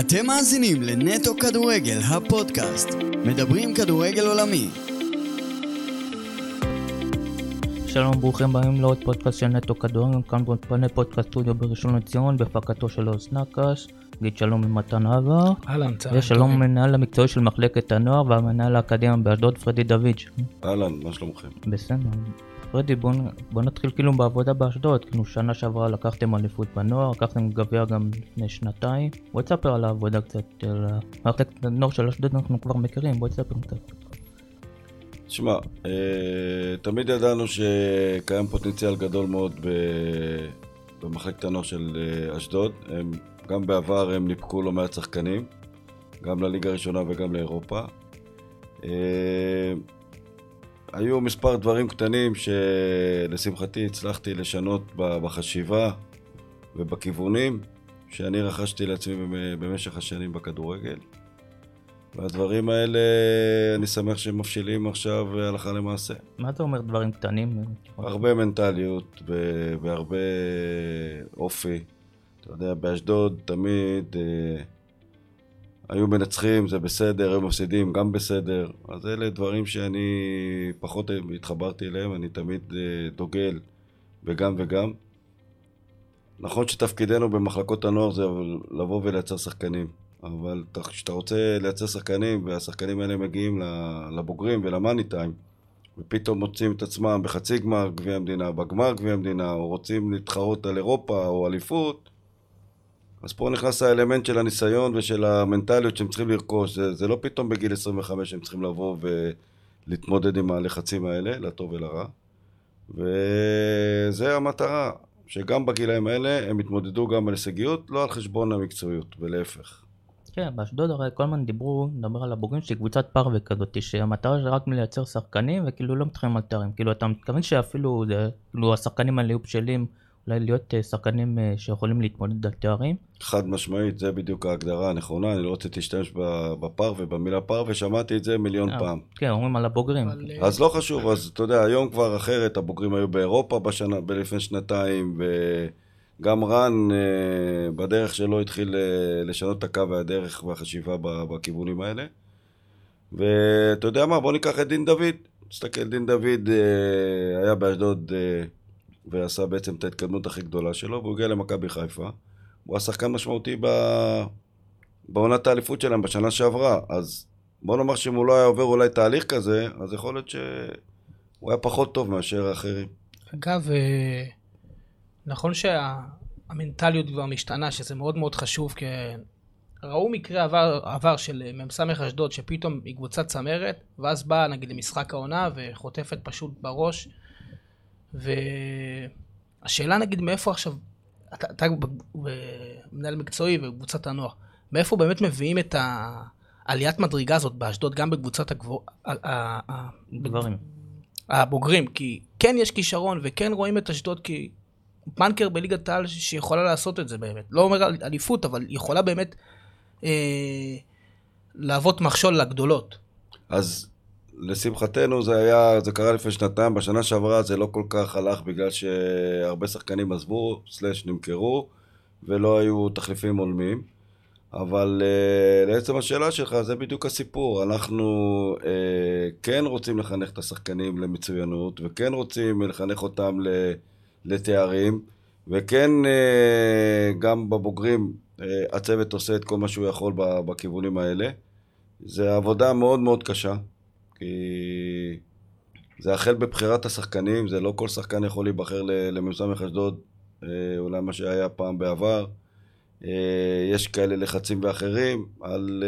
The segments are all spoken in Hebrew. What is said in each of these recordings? אתם מאזינים לנטו כדורגל, הפודקאסט. מדברים כדורגל עולמי. שלום, ברוכים הבאים לעוד פודקאסט של נטו כדורגל. כאן באולפני פודקאסט סטודיו בראשון לציון, בהפקתו של אסנה קש. נגיד שלום למתן עבר. אהלן, צהריים. ושלום מנהל המקצועי של מחלקת הנוער והמנהל האקדמי באשדוד, פרדי דויד. אהלן, מה שלומכם? בסדר. פרדי, בוא נתחיל כאילו בעבודה באשדוד, כאילו שנה שעברה לקחתם אליפות בנוער, לקחתם גביע גם לפני שנתיים, בוא תספר על העבודה קצת, על מחלקת הנוער של אשדוד אנחנו כבר מכירים, בוא תספר קצת. תשמע, תמיד ידענו שקיים פוטנציאל גדול מאוד במחלקת הנוער של אשדוד, גם בעבר הם ניפקו לא מעט שחקנים, גם לליגה הראשונה וגם לאירופה. היו מספר דברים קטנים שלשמחתי הצלחתי לשנות בחשיבה ובכיוונים שאני רכשתי לעצמי במשך השנים בכדורגל, והדברים האלה אני שמח שהם מפשילים עכשיו הלכה למעשה. מה אתה אומר דברים קטנים? הרבה מנטליות והרבה אופי. אתה יודע, באשדוד תמיד היו מנצחים, זה בסדר, הם מפסידים, גם בסדר. אז אלה דברים שאני פחות התחברתי אליהם, אני תמיד דוגל וגם וגם. נכון שתפקידנו במחלקות הנוער זה לבוא ולייצר שחקנים, אבל כשאתה רוצה לייצר שחקנים והשחקנים האלה מגיעים לבוגרים ולמאני טיים, ופתאום מוצאים את עצמם בחצי גמר גביע המדינה, בגמר גביע המדינה, או רוצים להתחרות על אירופה או אליפות, אז פה נכנס האלמנט של הניסיון ושל המנטליות שהם צריכים לרכוש. זה לא פתאום בגיל 25 שהם צריכים לבוא ולהתמודד עם הלחצים האלה, לטוב ולרע. וזה המטרה, שגם בגילאים האלה הם התמודדו גם על הישגיות, לא על חשבון המקצועיות, ולהפך. כן, באשדוד הרי כל הזמן נדבר על הבוגרים שקבוצת פרווה כזאת, שהמטרה זה רק מלייצר שחקנים, וכאילו לא מתחילים על תארים. כאילו אתה מתכוון שאפילו השחקנים האלה יהיו בשלים, אולי להיות שחקנים שיכולים להתמודד על תארים? חד משמעית, זה בדיוק ההגדרה הנכונה, אני לא רוצה להשתמש בפרווה, במילה פרווה, שמעתי את זה מיליון פעם. כן, אומרים על הבוגרים. אז לא חשוב, אז אתה יודע, היום כבר אחרת, הבוגרים היו באירופה לפני שנתיים, וגם רן בדרך שלו התחיל לשנות את הקו והדרך והחשיבה בכיוונים האלה. ואתה יודע מה, בוא ניקח את דין דוד. תסתכל, דין דוד היה באשדוד ועשה בעצם את ההתקדמות הכי גדולה שלו, והוא הגיע למכבי חיפה. הוא השחקן משמעותי בעונת האליפות שלהם בשנה שעברה, אז בוא נאמר שאם הוא לא היה עובר אולי תהליך כזה, אז יכול להיות שהוא היה פחות טוב מאשר האחרים. אגב, נכון שהמנטליות כבר משתנה, שזה מאוד מאוד חשוב, כי ראו מקרה עבר של ממסמך אשדוד, שפתאום היא קבוצה צמרת, ואז באה נגיד למשחק העונה וחוטפת פשוט בראש, והשאלה נגיד מאיפה עכשיו, אתה מנהל מקצועי בקבוצת הנוער, מאיפה באמת מביאים את העליית מדרגה הזאת באשדוד, גם בקבוצת הבוגרים, כי כן יש כישרון וכן רואים את אשדוד כמנקר בליגת העל שיכולה לעשות את זה באמת, לא אומר אליפות, אבל יכולה באמת להוות מכשול לגדולות. אז לשמחתנו זה קרה לפני שנתיים, בשנה שעברה זה לא כל כך הלך בגלל שהרבה שחקנים עזבו, נמכרו, ולא היו תחליפים עולמים. אבל לעצם השאלה שלך, זה בדיוק הסיפור. אנחנו כן רוצים לחנך את השחקנים למצוינות, וכן רוצים לחנך אותם לתארים, וכן גם בבוגרים הצוות עושה את כל מה שהוא יכול בכיוונים האלה. זה עבודה מאוד מאוד קשה. כי זה החל בבחירת השחקנים, זה לא כל שחקן יכול להיבחר לממסמך אשדוד, אולי מה שהיה פעם בעבר. יש כאלה לחצים ואחרים על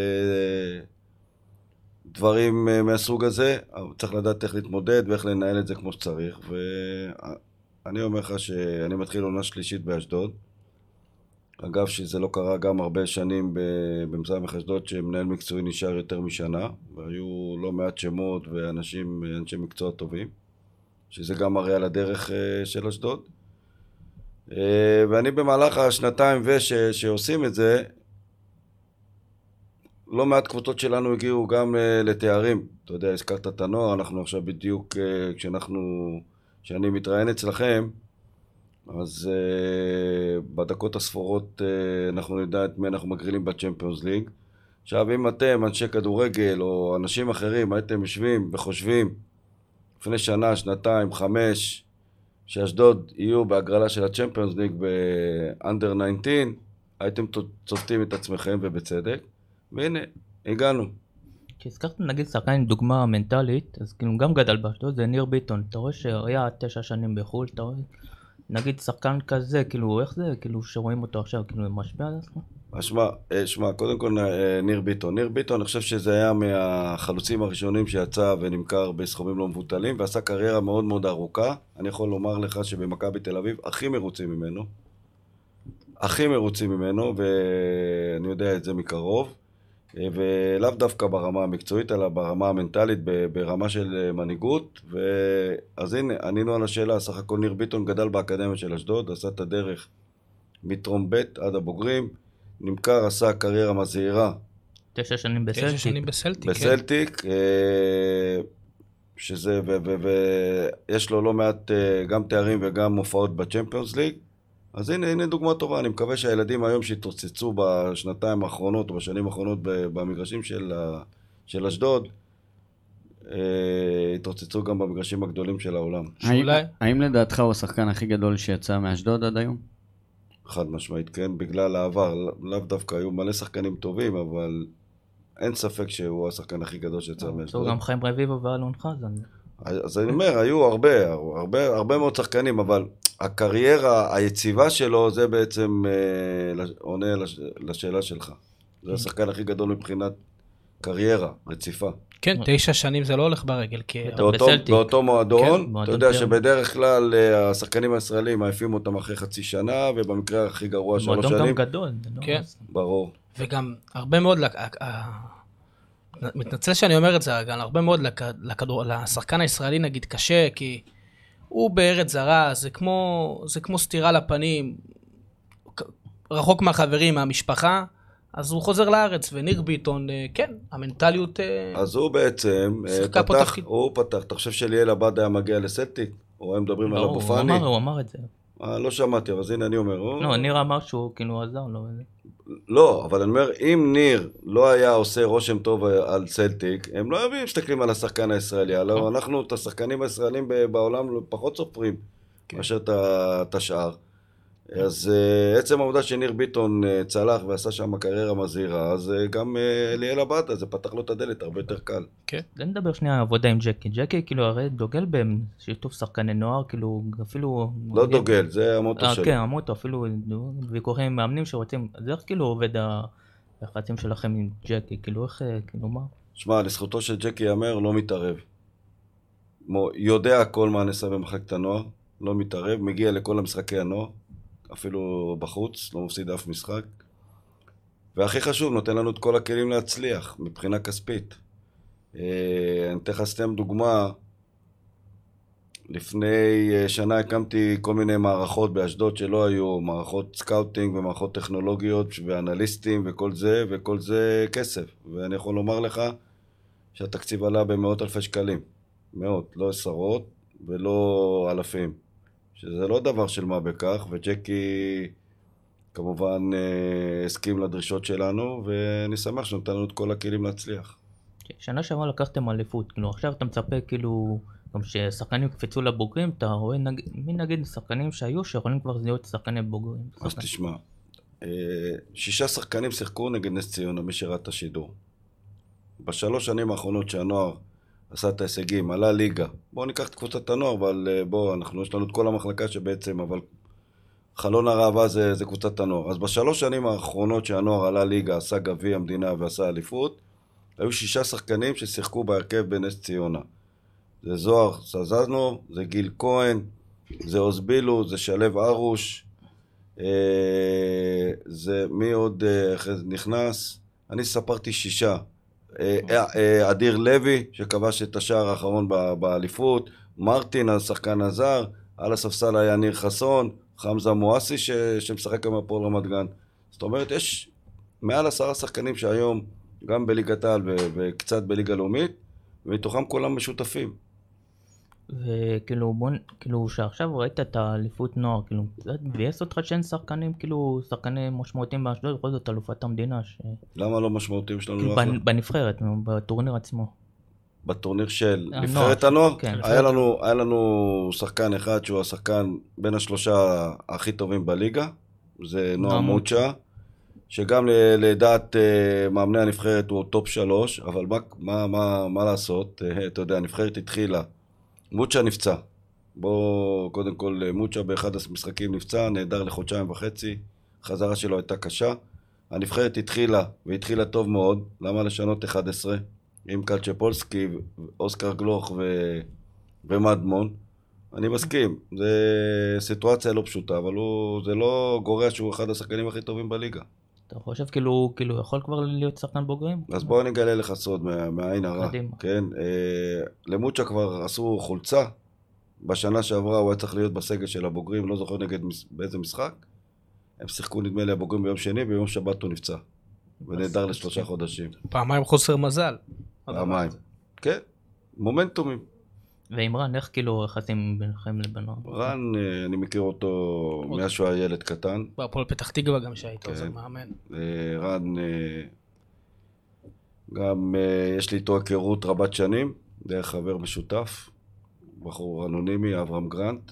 דברים מהסוג הזה, צריך לדעת איך להתמודד ואיך לנהל את זה כמו שצריך. ואני אומר לך שאני מתחיל עונה שלישית באשדוד, אגב שזה לא קרה גם הרבה שנים במסמך אשדוד שמנהל מקצועי נשאר יותר משנה, והיו לא מעט שמות ואנשים, אנשי מקצוע טובים, שזה גם מראה על הדרך של אשדוד. ואני במהלך השנתיים שעושים את זה, לא מעט קבוצות שלנו הגיעו גם לתארים. אתה יודע, הזכרת את הנוער, אנחנו עכשיו בדיוק, כשאני מתראיין אצלכם, אז בדקות הספורות אנחנו נדע את מי אנחנו מגרילים בצ'מפיונס ליג. עכשיו אם אתם אנשי כדורגל או אנשים אחרים הייתם יושבים וחושבים לפני שנה, שנתיים, 5 שאשדוד יהיו בהגרלה של הצ'מפיונס ליג באנדר 19, הייתם צופטים את עצמכם ובצדק, והנה הגענו. כשזכרתם נגיד שחקן עם דוגמה מנטלית, אז כאילו גם גדל באשדוד, זה ניר ביטון, אתה רואה שהיה 9 שנים בחול, אתה רואה נגיד שחקן כזה, כאילו איך זה, כאילו שרואים אותו עכשיו, כאילו משפיע על עצמו? שמע, קודם כל ניר ביטון. ניר ביטון, אני חושב שזה היה מהחלוצים הראשונים שיצא ונמכר בסכומים לא מבוטלים, ועשה קריירה מאוד מאוד ארוכה. אני יכול לומר לך שבמכבי תל אביב הכי מרוצים ממנו, ואני יודע את זה מקרוב, ולאו דווקא ברמה המקצועית, אלא ברמה המנטלית, ברמה של מנהיגות. אז הנה, ענינו על השאלה, סך הכל ניר ביטון גדל באקדמיה של אשדוד, עשה את הדרך מטרום ב' עד הבוגרים, נמכר, עשה קריירה מזהירה. 9 שנים בסלטיק. 9 שנים בסלטיק. בסלטיק, כן. שזה, ויש לו לא מעט גם תארים וגם מופעות בצ'מפיונס ליג. אז הנה דוגמה טובה, אני מקווה שהילדים היום שהתרוצצו בשנתיים האחרונות או בשנים האחרונות במגרשים של אשדוד, התרוצצו גם במגרשים הגדולים של העולם. האם לדעתך הוא השחקן הכי גדול שיצא מאשדוד עד היום? חד משמעית כן, בגלל העבר, לאו דווקא היו מלא שחקנים טובים, אבל אין ספק שהוא השחקן הכי גדול שיצא מאשדוד. גם חיים רביבו ואלון חזן. אז אני אומר, היו הרבה מאוד שחקנים, אבל הקריירה היציבה שלו זה בעצם עונה לשאלה שלך. זה השחקן הכי גדול מבחינת קריירה, רציפה. כן, 9 שנים זה לא הולך ברגל. באותו מועדון, אתה יודע שבדרך כלל השחקנים הישראלים מעיפים אותם אחרי חצי שנה, ובמקרה הכי גרוע 3 שנים. מועדון גם גדול. כן. ברור. וגם הרבה מאוד... מתנצל שאני אומר את זה, גם הרבה מאוד לשחקן הישראלי נגיד קשה, כי הוא בארץ זרה, זה כמו סתירה לפנים, רחוק מהחברים, מהמשפחה, אז הוא חוזר לארץ, וניר ביטון, כן, המנטליות... אז הוא בעצם פתח, אתה חושב שליאל עבד היה מגיע לסלטיק? או הם מדברים על הבופני? הוא אמר את זה. לא שמעתי, אבל הנה אני אומר... לא, ניר אמר שהוא כאילו עזר, לא... לא, אבל אני אומר, אם ניר לא היה עושה רושם טוב על סלטיק, הם לא יביאים שתקלים על השחקן הישראלי, אלא אנחנו את השחקנים הישראלים בעולם פחות סופרים מאשר את השאר. אז עצם העובדה שניר ביטון צלח ועשה שם הקריירה מזהירה, אז גם אליאל עבד, אז זה פתח לו את הדלת, הרבה יותר קל. כן. נדבר שנייה עבודה עם ג'קי. ג'קי כאילו הרי דוגל בשיתוף שחקני נוער, כאילו אפילו... לא דוגל, זה המוטו שלו. כן, המוטו, אפילו ויכוחים עם מאמנים שרוצים, אז איך כאילו עובד היחסים שלכם עם ג'קי? כאילו איך, כאילו מה? שמע, לזכותו של ג'קי יאמר, לא מתערב. יודע הכל מה נעשה במחלקת הנוער, לא מתערב, מגיע לכל המשחקי הנוער. אפילו בחוץ, לא מפסיד אף משחק. והכי חשוב, נותן לנו את כל הכלים להצליח, מבחינה כספית. אני אתן לך סתם דוגמה, לפני שנה הקמתי כל מיני מערכות באשדוד שלא היו, מערכות סקאוטינג ומערכות טכנולוגיות ואנליסטים וכל זה כסף. ואני יכול לומר לך שהתקציב עלה ב100,000 שקלים. 100, לא עשרות ולא אלפים. שזה לא דבר של מה בכך, וג'קי כמובן הסכים לדרישות שלנו, ואני שמח שנתן לנו את כל הכלים להצליח. שנה שעברה לקחתם אליפות, כאילו עכשיו אתה מצפה כאילו, גם ששחקנים קפצו לבוגרים, אתה רואה מי נגיד שחקנים שהיו שיכולים כבר להיות שחקני בוגרים. אז תשמע, 6 שחקנים שיחקו נגד נס ציונה, מי שראה את השידור. ב3 שנים האחרונות שהנוער, עשה את ההישגים, עלה ליגה. בואו ניקח את קבוצת הנוער, אבל יש לנו את כל המחלקה שבעצם, אבל חלון הראווה זה קבוצת הנוער. אז ב3 שנים האחרונות שהנוער עלה ליגה, עשה גביע המדינה ועשה אליפות, היו 6 שחקנים ששיחקו בהרכב בנס ציונה. זה זוהר סזזנו, זה גיל כהן, זה אוזבילו, זה שלב ארוש, זה מי עוד נכנס? אני ספרתי 6. אדיר לוי שכבש את השער האחרון באליפות, מרטין השחקן הזר, על הספסל היה ניר חסון, חמזה מואסי שמשחק עם הפועל רמת גן. זאת אומרת יש מעל 10 שחקנים שהיום גם בליגת העל וקצת בליגה לאומית, ומתוכם כולם משותפים. וכאילו שעכשיו ראית את האליפות נוער, כאילו זה מבייס אותך שאין שחקנים, כאילו שחקנים משמעותיים באשדוד, יכול להיות אלופת המדינה ש... למה לא משמעותיים שלנו? כאילו בנבחרת, בטורניר עצמו, בטורניר של נבחרת הנוער, היה לנו שחקן אחד שהוא השחקן בין השלושה הכי טובים בליגה, זה נועם מוצ'ה, שגם לדעת מאמני הנבחרת הוא טופ 3, אבל מה לעשות, אתה יודע, הנבחרת התחילה, מוצ'ה נפצע, בוא קודם כל מוצ'ה באחד המשחקים נפצע, נהדר לחודשיים וחצי, החזרה שלו הייתה קשה, הנבחרת התחילה, והתחילה טוב מאוד, למה לשנות 11? עם קלצ'פולסקי, אוסקר גלוך ומדמון, אני מסכים, זו סיטואציה לא פשוטה, אבל זה לא גורע שהוא אחד השחקנים הכי טובים בליגה. אתה חושב כאילו הוא יכול כבר להיות שחקן בוגרים? אז בואו נגלה לך סוד מהעין הרע. כן, למוצ'ה כבר עשו חולצה, בשנה שעברה הוא היה צריך להיות בסגל של הבוגרים, לא זוכר נגד באיזה משחק, הם שיחקו נדמה לי הבוגרים ביום שני, ביום שבת הוא נפצע. ונהדר לשלושה חודשים. פעמיים חוסר מזל. פעמיים, כן, מומנטומים. ועם רן, איך כאילו יחסים ביניכם לבנון? רן, אני מכיר אותו מהשהוא היה ילד קטן. בהפועל פתח תקווה גם שהייתו, זה מאמן. רן, גם יש לי איתו היכרות רבת שנים, דרך חבר משותף, בחור אנונימי, אברהם גרנט.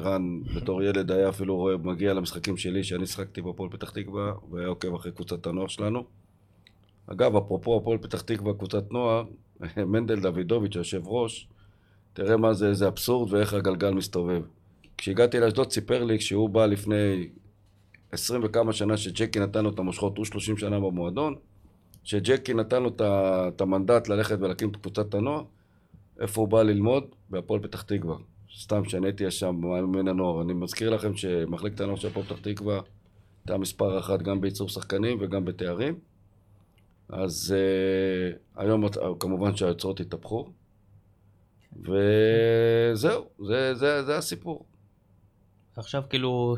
רן בתור ילד היה אפילו מגיע למשחקים שלי שאני שחקתי בהפועל פתח תקווה והיה עוקב אחרי קבוצת הנוער שלנו. אגב, אפרופו הפועל פתח תקווה, קבוצת נוער, מנדל דוידוביץ' היושב ראש, תראה מה זה, איזה אבסורד ואיך הגלגל מסתובב. כשהגעתי לאשדוד סיפר לי כשהוא בא לפני 20 וכמה שנה שג'קי נתן לו את המושכות, הוא 30 שנה במועדון, שג'קי נתן לו את המנדט ללכת ולהקים את קבוצת הנוער, איפה הוא בא ללמוד? בהפועל פתח תקווה. סתם שנאתי שם מן הנוער, אני מזכיר לכם שמחלקת הנוער של הפועל פתח תקווה הייתה מספר אחת גם בייצור שחקנים וגם בתארים, אז היום כמובן שהיוצרות התהפכו, וזהו, זה הסיפור. עכשיו כאילו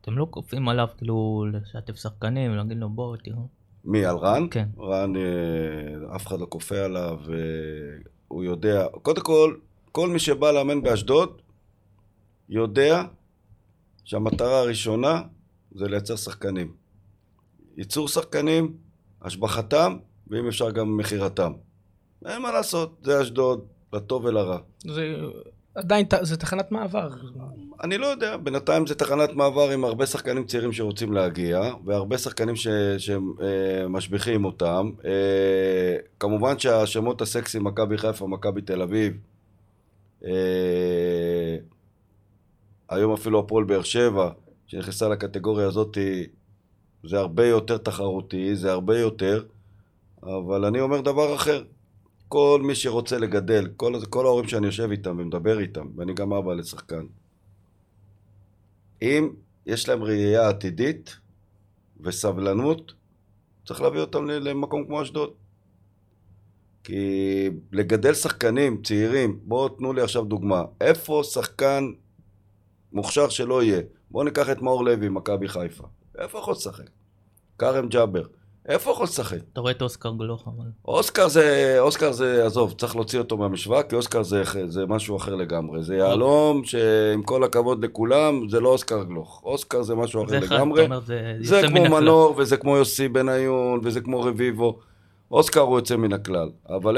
אתם לא קופאים עליו כאילו לשתף שחקנים ולהגיד לו בואו תראו. מי, על רן? כן. רן, אף אחד לא קופא עליו, הוא יודע, קודם כל, כל מי שבא לאמן באשדוד יודע שהמטרה הראשונה זה לייצר שחקנים. ייצור שחקנים, השבחתם, ואם אפשר גם מחירתם. אין מה לעשות, זה אשדוד, לטוב ולרע. זה עדיין, זה תחנת מעבר. אני לא יודע, בינתיים זה תחנת מעבר עם הרבה שחקנים צעירים שרוצים להגיע, והרבה שחקנים שמשביחים אותם. כמובן שהשמות הסקסי, מכבי חיפה, מכבי תל אביב, היום אפילו הפועל באר שבע שנכנסה לקטגוריה הזאת, זה הרבה יותר תחרותי, זה הרבה יותר, אבל אני אומר דבר אחר, כל מי שרוצה לגדל, כל ההורים שאני יושב איתם ומדבר איתם, ואני גם אבא לשחקן, אם יש להם ראייה עתידית וסבלנות, צריך להביא אותם למקום כמו אשדוד. כי לגדל שחקנים צעירים, בואו תנו לי עכשיו דוגמה, איפה שחקן מוכשר שלא יהיה? בואו ניקח את מאור לוי, מכבי חיפה, איפה יכול לשחק? כרם ג'אבר, איפה יכול לשחק? אתה רואה את אוסקר גלוך אבל. אוסקר זה, עזוב, צריך להוציא אותו מהמשוואה, כי אוסקר זה משהו אחר לגמרי. זה יעלום שעם כל הכבוד לכולם, זה לא אוסקר גלוך. אוסקר זה משהו אחר לגמרי. זה כמו מנור, וזה כמו יוסי בן זיון, וזה כמו רביבו. אוסקר הוא יוצא מן הכלל, אבל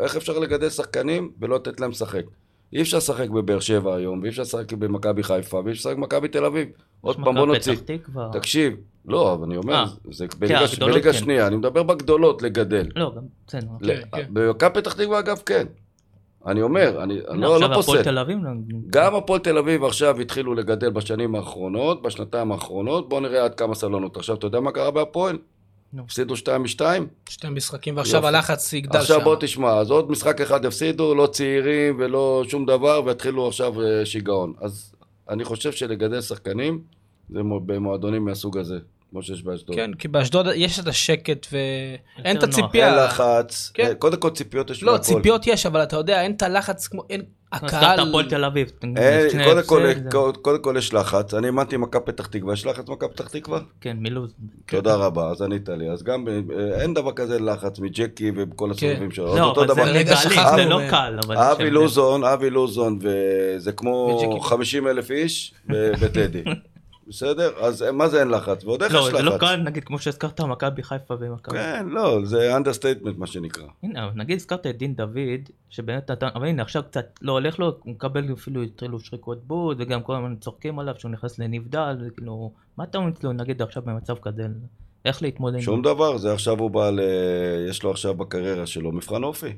איך אפשר לגדל שחקנים ולא לתת להם שחק? אי אפשר לשחק בבאר שבע היום, ואי אפשר לשחק במכבי חיפה, ואי אפשר לשחק במכבי תל אביב. עוד פעם בוא נוציא. תקשיב, לא, אבל אני אומר, זה בליגה שנייה, אני מדבר בגדולות לגדל. לא, גם בסדר. במכבי פתח תקווה אגב כן. אני אומר, אני לא פוסט. גם הפועל תל אביב עכשיו התחילו לגדל בשנים האחרונות, בשנתיים האחרונות, בוא נראה עד כמה סבלנות. עכשיו אתה יודע מה קרה בהפועל? הפסידו 2-2. 2 משחקים, ועכשיו הלחץ יגדל שם. עכשיו בוא תשמע, אז עוד משחק אחד הפסידו, לא צעירים ולא שום דבר, והתחילו עכשיו שיגעון. אז אני חושב שלגדל שחקנים, זה במועדונים מהסוג הזה. כמו שיש באשדוד. כן, כי באשדוד יש את השקט ואין את הציפייה. אין לחץ, קודם כל ציפיות יש. לא, ציפיות יש, אבל אתה יודע, אין את הלחץ כמו, אין הקהל. הפועל תל אביב. קודם כל יש לחץ, אני אמנתי מכבי פתח תקווה, יש לחץ מכבי פתח תקווה? כן, מילוז. תודה רבה, אז אני איטלי, אז גם אין דבר כזה לחץ מג'קי ובכל הסובבים שלו. לא, אבל זה לא קל. אבי לוזון, וזה כמו 50,000 איש בטדי. בסדר? אז מה זה אין לחץ? ועוד איך יש לחץ? לא, זה לא קל, נגיד, כמו שהזכרת מכבי חיפה ומכבי. כן, לא, זה אנדרסטייטמנט מה שנקרא. הנה, נגיד, הזכרת את דין דוד, שבאמת נתן, אבל הנה, עכשיו קצת לא הולך לו, הוא מקבל אפילו טרילוב שריקות בוט, וגם כל הזמן צוחקים עליו שהוא נכנס לנבדל, וכאילו, מה אתה אומר לו, נגיד, עכשיו במצב כזה, איך להתמודד? שום דבר, זה עכשיו הוא בא, יש לו עכשיו בקריירה שלו מבחן אופי.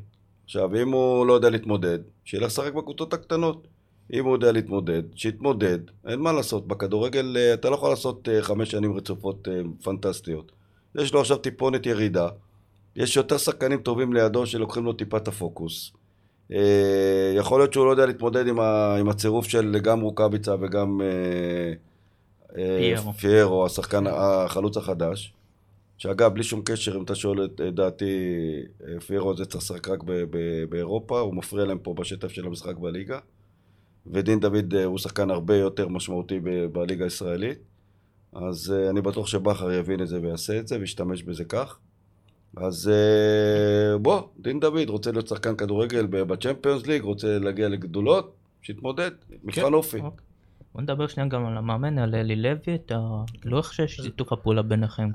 עכשיו, אם הוא לא יודע להתמודד, שילך לשחק בקבוצות הקטנות. אם הוא יודע להתמודד, שיתמודד, אין מה לעשות, בכדורגל אתה לא יכול לעשות 5 שנים רצופות פנטסטיות. יש לו עכשיו טיפונת ירידה, יש יותר שחקנים טובים לידו שלוקחים לו טיפת הפוקוס. יכול להיות שהוא לא יודע להתמודד עם הצירוף של גם רוקביצה וגם פיירו, השחקן החלוץ החדש. שאגב, בלי שום קשר, אם אתה שואל את דעתי, פיירו זה צריך לשחק רק באירופה, הוא מפריע להם פה בשטף של המשחק בליגה. ודין דוד הוא שחקן הרבה יותר משמעותי בליגה הישראלית, אז אני בטוח שבחר יבין את זה ויעשה את זה וישתמש בזה כך. אז בוא, דין דוד רוצה להיות שחקן כדורגל בצ'מפיונס ליג, רוצה להגיע לגדולות, שיתמודד, מבחן אופי. בוא נדבר שנייה גם על המאמן, על אלי לוי, לא איך שיש שיתוף הפעולה ביניכם,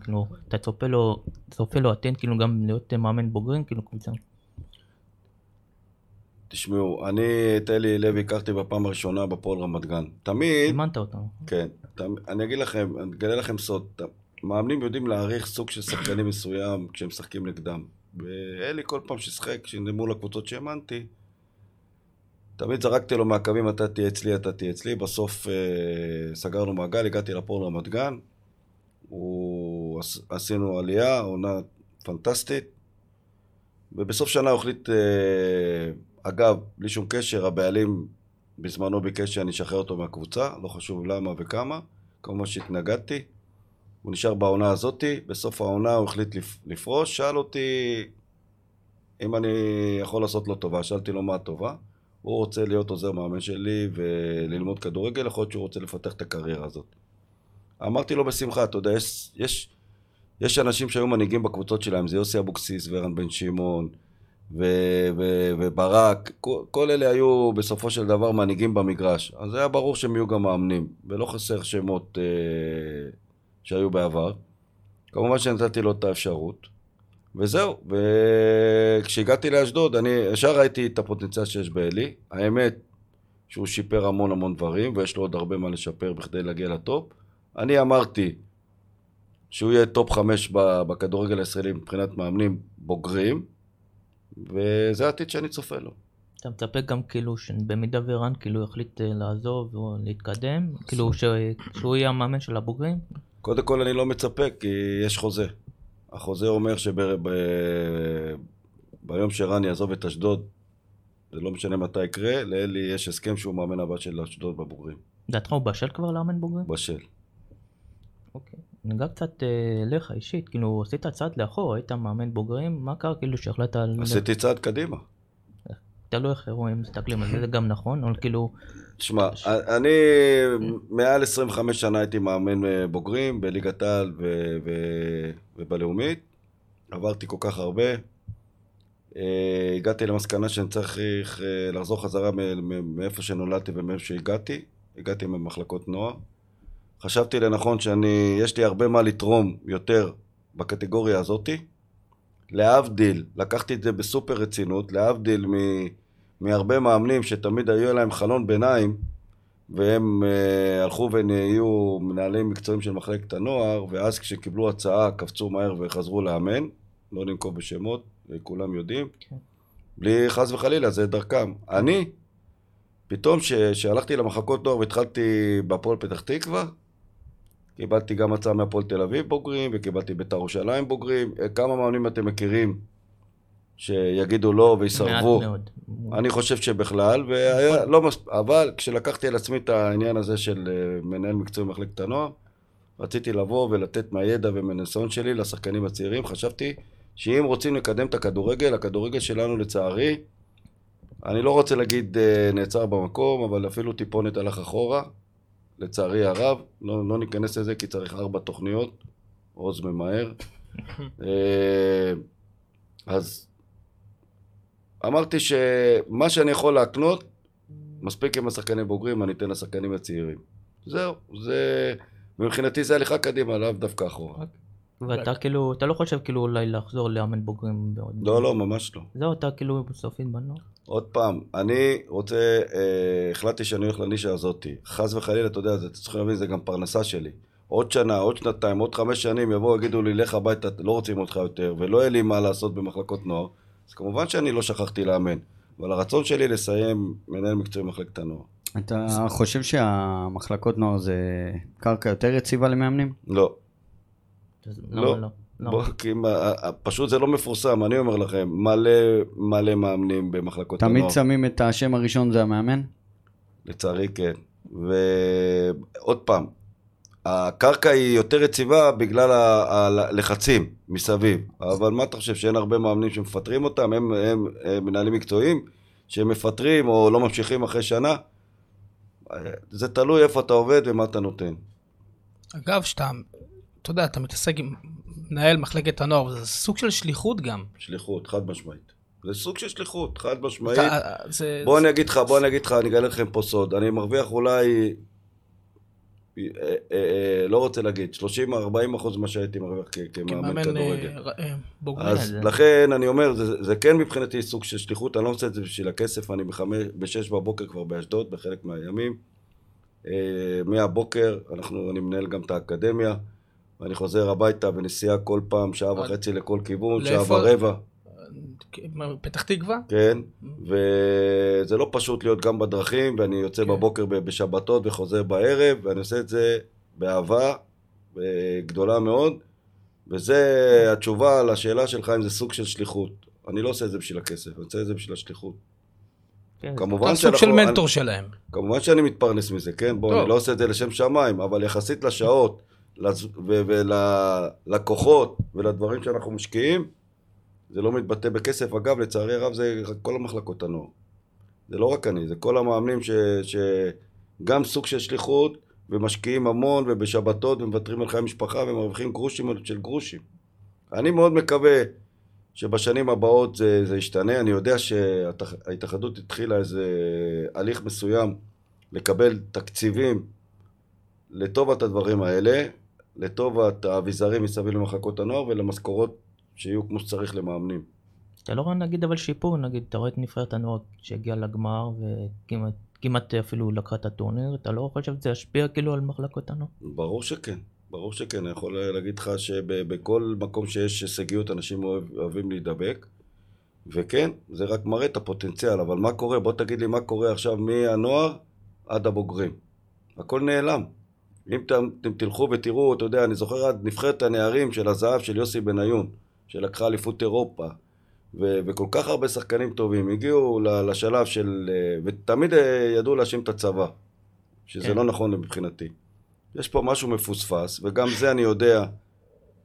אתה צופה לו אתן גם להיות מאמן בוגרים, כאילו קבוצה. תשמעו, אני את אלי לוי הכרתי בפעם הראשונה בפועל רמת גן. תמיד... אמנת אותנו. כן. אני אגיד לכם, אני אגלה לכם סוד. מאמנים יודעים להעריך סוג של שחקנים מסוים כשהם משחקים נגדם. ואלי כל פעם ששחק, כשנמול הקבוצות שהאמנתי, תמיד זרקתי לו מהקווים, אתה תהיה אצלי. בסוף סגרנו מעגל, הגעתי לפועל רמת גן. עשינו עלייה, עונה פנטסטית. ובסוף שנה הוא החליט... אגב, בלי שום קשר, הבעלים בזמנו ביקש שאני אשחרר אותו מהקבוצה, לא חשוב למה וכמה, כמובן שהתנגדתי, הוא נשאר בעונה הזאת, בסוף העונה הוא החליט לפרוש, שאל אותי אם אני יכול לעשות לו טובה, שאלתי לו מה טובה, הוא רוצה להיות עוזר מאמן שלי וללמוד כדורגל, יכול להיות שהוא רוצה לפתח את הקריירה הזאת. אמרתי לו בשמחה, אתה יודע, יש אנשים שהיו מנהיגים בקבוצות שלהם, זה יוסי אבוקסיס ורן בן שמעון, וברק, כל אלה היו בסופו של דבר מנהיגים במגרש, אז היה ברור שהם יהיו גם מאמנים, ולא חסר שמות שהיו בעבר. כמובן שנתתי לו את האפשרות, וזהו. וכשהגעתי לאשדוד, אני ישר ראיתי את הפוטנציאל שיש באלי. האמת שהוא שיפר המון דברים, ויש לו עוד הרבה מה לשפר בכדי להגיע לטופ. אני אמרתי שהוא יהיה טופ 5 בכדורגל הישראלי מבחינת מאמנים בוגרים, וזה העתיד שאני צופה לו. אתה מצפה גם כאילו שבמידה ורן כאילו יחליט לעזוב או להתקדם, כאילו שהוא יהיה המאמן של הבוגרים? קודם כל אני לא מצפה, כי יש חוזה. החוזה אומר שביום שרן יעזוב את אשדוד, זה לא משנה מתי יקרה, לאלי יש הסכם שהוא מאמן הבא של אשדוד בבוגרים. דעתך הוא בשל כבר לאמן בוגרים? בשל. אוקיי. נגע קצת לך אישית, כאילו עשית צעד לאחור, היית מאמן בוגרים, מה קרה כאילו שהחלטת על... עשיתי צעד קדימה. תלוי איך אירועים מסתכלים על זה, זה גם נכון, אבל כאילו... תשמע, אני מעל 25 שנה הייתי מאמן בוגרים בליגת העל ובלאומית, עברתי כל כך הרבה, הגעתי למסקנה שאני צריך לחזור חזרה מאיפה שנולדתי ומאיפה שהגעתי, הגעתי ממחלקות נוער, חשבתי לנכון שיש לי הרבה מה לתרום יותר בקטגוריה הזאת. להבדיל, לקחתי את זה בסופר רצינות, להבדיל מהרבה מאמנים שתמיד היו להם חלון ביניים, והם הלכו ונהיו מנהלים מקצועיים של מחלקת הנוער, ואז כשקיבלו הצעה קפצו מהר וחזרו לאמן, לא ננקוב בשמות, כולם יודעים, בלי חס וחלילה, זה דרכם. אני, פתאום שהלכתי למחלקות נוער והתחלתי בהפועל פתח תקווה, קיבלתי גם הצעה מהפועל תל אביב בוגרים, וקיבלתי ביתר ירושלים בוגרים. כמה מאמנים אתם מכירים שיגידו לא ויסרבו? אני חושב שבכלל, אבל כשלקחתי על עצמי את העניין הזה של מנהל מקצועי מחלקת הנוער, רציתי לבוא ולתת מהידע ומניסיון שלי לשחקנים הצעירים. חשבתי שאם רוצים לקדם את הכדורגל, הכדורגל שלנו לצערי, אני לא רוצה להגיד נעצר במקום, אבל אפילו טיפונת הלך אחורה, לצערי הרב. לא ניכנס לזה כי צריך 4 תוכניות, עוז ממהר. אז אמרתי שמה שאני יכול להקנות, מספיק עם השחקנים בוגרים, אני אתן לשחקנים הצעירים. זהו, זה... מבחינתי זה הליכה קדימה, לאו דווקא אחורה. ואתה כאילו, אתה לא חושב כאילו אולי לחזור לאמן בוגרים בעוד... לא, ממש לא. זהו, אתה כאילו בסופית בנו. עוד פעם, אני רוצה, החלטתי שאני הולך לנישה הזאתי. חס וחלילה, אתה יודע, אתה צריך להבין, זה גם פרנסה שלי. עוד שנה, עוד שנתיים, עוד 5 שנים יבואו, יגידו לי, לך הביתה, לא רוצים אותך יותר, ולא יהיה לי מה לעשות במחלקות נוער. אז כמובן שאני לא שכחתי לאמן, אבל הרצון שלי לסיים מנהל מקצועי מחלקת הנוער. אתה חושב שהמחלקות נוער זה קרקע יותר יציבה למאמנים? לא. לא. פשוט זה לא מפורסם, אני אומר לכם, מלא מאמנים במחלקות הנוער. תמיד שמים את השם הראשון זה המאמן? לצערי כן. ועוד פעם, הקרקע היא יותר יציבה בגלל הלחצים מסביב, אבל מה אתה חושב, שאין הרבה מאמנים שמפטרים אותם? הם מנהלים מקצועיים שמפטרים או לא ממשיכים אחרי שנה. זה תלוי איפה אתה עובד ומה אתה נותן. אגב, אתה יודע, אתה מתעסק עם מנהל מחלקת הנוער, זה סוג של שליחות גם. שליחות, חד משמעית. זה סוג של שליחות, חד משמעית. בוא אני אגיד לך, אני אגלה לכם פה סוד. אני מרוויח אולי... לא רוצה להגיד, 30-40% מה שהייתי מרוויח כמאמן כדורגל. אז לכן אני אומר, זה כן מבחינתי סוג של שליחות, אני לא עושה את זה בשביל הכסף, אני ב-6 בבוקר כבר באשדוד, בחלק מהימים. מהבוקר, אני מנהל גם את האקדמיה, ואני חוזר הביתה ונסיעה כל פעם, 1.5 שעה לכל כיוון, 1.15 שעה. פתח תקווה? כן, וזה לא פשוט להיות גם בדרכים, ואני יוצא בבוקר בשבתות וחוזר בערב, ואני עושה את זה באהבה גדולה מאוד, וזה התשובה לשאלה שלך אם זה סוג של שליחות. אני לא עושה את זה בשביל הכסף, אני עושה את זה בשביל השליחות. כמובן סוג של מנטור שלהם. כמובן שאני מתפרנס מזה, כן? בוא, אני לא עושה את זה לשם שמיים, אבל יחסית לשעות וללקוחות ולדברים שאנחנו משקיעים, זה לא מתבטא בכסף. אגב, לצערי הרב, זה כל המחלקות הנוער. זה לא רק אני, זה כל המאמנים שגם סוג של שליחות, ומשקיעים המון, ובשבתות, ומוותרים על חיי משפחה, ומרוויחים גרושים של גרושים. אני מאוד מקווה שבשנים הבאות זה ישתנה. אני יודע שההתאחדות התחילה איזה הליך מסוים לקבל תקציבים לטובת הדברים האלה, לטובת האביזרים מסביב למחלקות הנוער, ולמשכורות שיהיו כמו שצריך למאמנים. אתה לא רואה, נגיד, אבל שיפור, נגיד, אתה רואה את נבחרת הנוער שהגיע לגמר וכמעט אפילו לקחה את הטורניר, אתה לא חושב שזה ישפיע כאילו על מחלקות הנוער? ברור שכן, ברור שכן. אני יכול להגיד לך שבכל מקום שיש הישגיות אנשים אוהבים להידבק, וכן, זה רק מראה את הפוטנציאל, אבל מה קורה? בוא תגיד לי מה קורה עכשיו מהנוער עד הבוגרים. הכל נעלם. אם אתם תלכו ותראו, אתה יודע, אני זוכר עד נבחרת הנערים של הזהב של יוסי בן זיון, שלקחה אליפות אירופה, וכל כך הרבה שחקנים טובים הגיעו לשלב של, ותמיד ידעו להאשים את הצבא, שזה לא נכון מבחינתי. יש פה משהו מפוספס, וגם זה אני יודע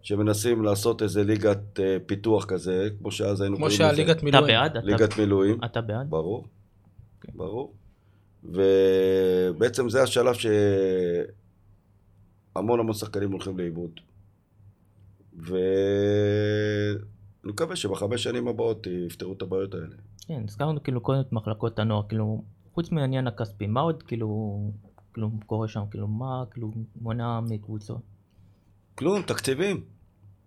שמנסים לעשות איזה ליגת פיתוח כזה, כמו שאז היינו קוראים לזה. כמו שהליגת מילואים. אתה בעד? ליגת מילואים. אתה בעד? ברור, ברור. ובעצם זה השלב שהמון שחקנים הולכים לאיבוד. ואני מקווה שבחמש שנים הבאות יפתרו את הבעיות האלה. כן, הזכרנו כאילו קודם את מחלקות הנוער, כאילו חוץ מעניין הכספי, מה עוד כאילו קורה שם, כאילו מה, כאילו מונע מקבוצות? כלום, תקציבים.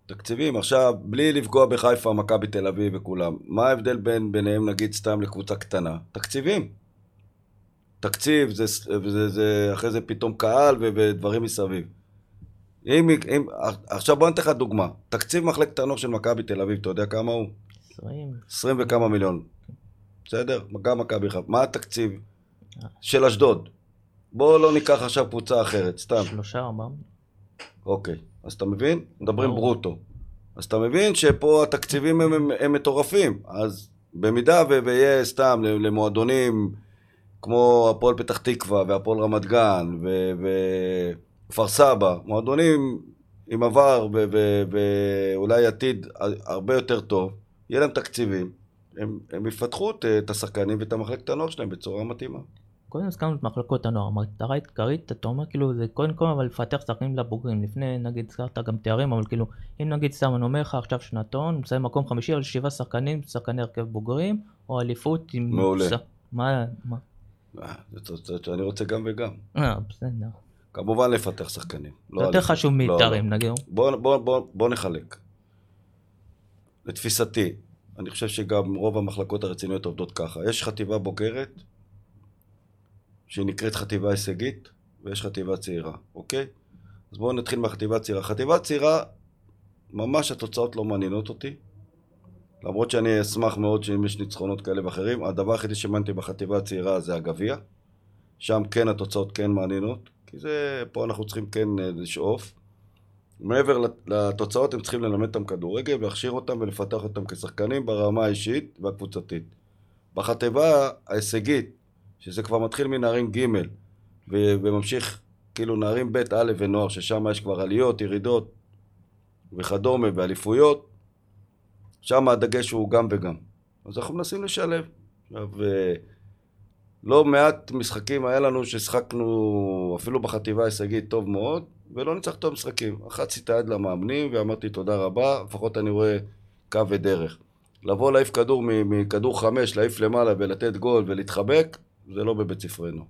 תקציבים, עכשיו בלי לפגוע בחיפה, מכבי תל אביב וכולם, מה ההבדל ביניהם נגיד סתם לקבוצה קטנה? תקציבים. תקציב, זה אחרי זה פתאום קהל ודברים מסביב. עכשיו בוא נתן לך דוגמה, תקציב מחלקת הנוער של מכבי תל אביב, אתה יודע כמה הוא? 20 וכמה מיליון, בסדר? גם מכבי חיפה. מה התקציב של אשדוד? בואו לא ניקח עכשיו קבוצה אחרת, סתם 3-4. אוקיי, אז אתה מבין? מדברים ברוטו. אז אתה מבין שפה התקציבים הם מטורפים. אז במידה ויהיה סתם למועדונים כמו הפועל פתח תקווה והפועל רמת גן כפר סבא, מועדונים עם עבר ואולי עתיד הרבה יותר טוב, יהיה להם תקציבים, הם יפתחו את השחקנים ואת המחלקת הנוער שלהם בצורה מתאימה. קודם הסכמנו את מחלקות הנוער, המטרה העיקרית, אתה אומר כאילו זה קודם כל אבל לפתח שחקנים לבוגרים, לפני נגיד זכרת גם תארים, אבל כאילו אם נגיד סתם אני אומר לך עכשיו שנתון, מסיים מקום 5 על 7 שחקנים, שחקני הרכב בוגרים, או אליפות עם... מעולה. מה? אני רוצה גם וגם. בסדר. כמובן לפתח שחקנים. יותר חשוב מתארים, נגיד. בוא נחלק. לתפיסתי, אני חושב שגם רוב המחלקות הרציניות עובדות ככה. יש חטיבה בוגרת, שהיא נקראת חטיבה הישגית, ויש חטיבה צעירה, אוקיי? אז בואו נתחיל מהחטיבה צעירה. חטיבה צעירה, ממש התוצאות לא מעניינות אותי, למרות שאני אשמח מאוד שאם יש ניצחונות כאלה ואחרים. הדבר הכי שמענתי בחטיבה הצעירה זה הגביה, שם כן התוצאות כן מעניינות, כי זה, פה אנחנו צריכים כן לשאוף. מעבר לתוצאות הם צריכים ללמד אותם כדורגל, להכשיר אותם ולפתח אותם כשחקנים ברמה האישית והקבוצתית. בחטיבה ההישגית, שזה כבר מתחיל מנערים ג' וממשיך כאילו נערים ב' א' ונוער, ששם יש כבר עליות, ירידות וכדומה ואליפויות, שם הדגש הוא גם וגם. אז אנחנו מנסים לשלב. לא מעט משחקים היה לנו ששחקנו אפילו בחטיבה הישגית טוב מאוד ולא נצח טוב משחקים. אחת התעד למאמנים ואמרתי תודה רבה, לפחות אני רואה קו ודרך. לבוא להעיף כדור מכדור 5, להעיף למעלה ולתת גול ולהתחבק, זה לא בבית ספרנו.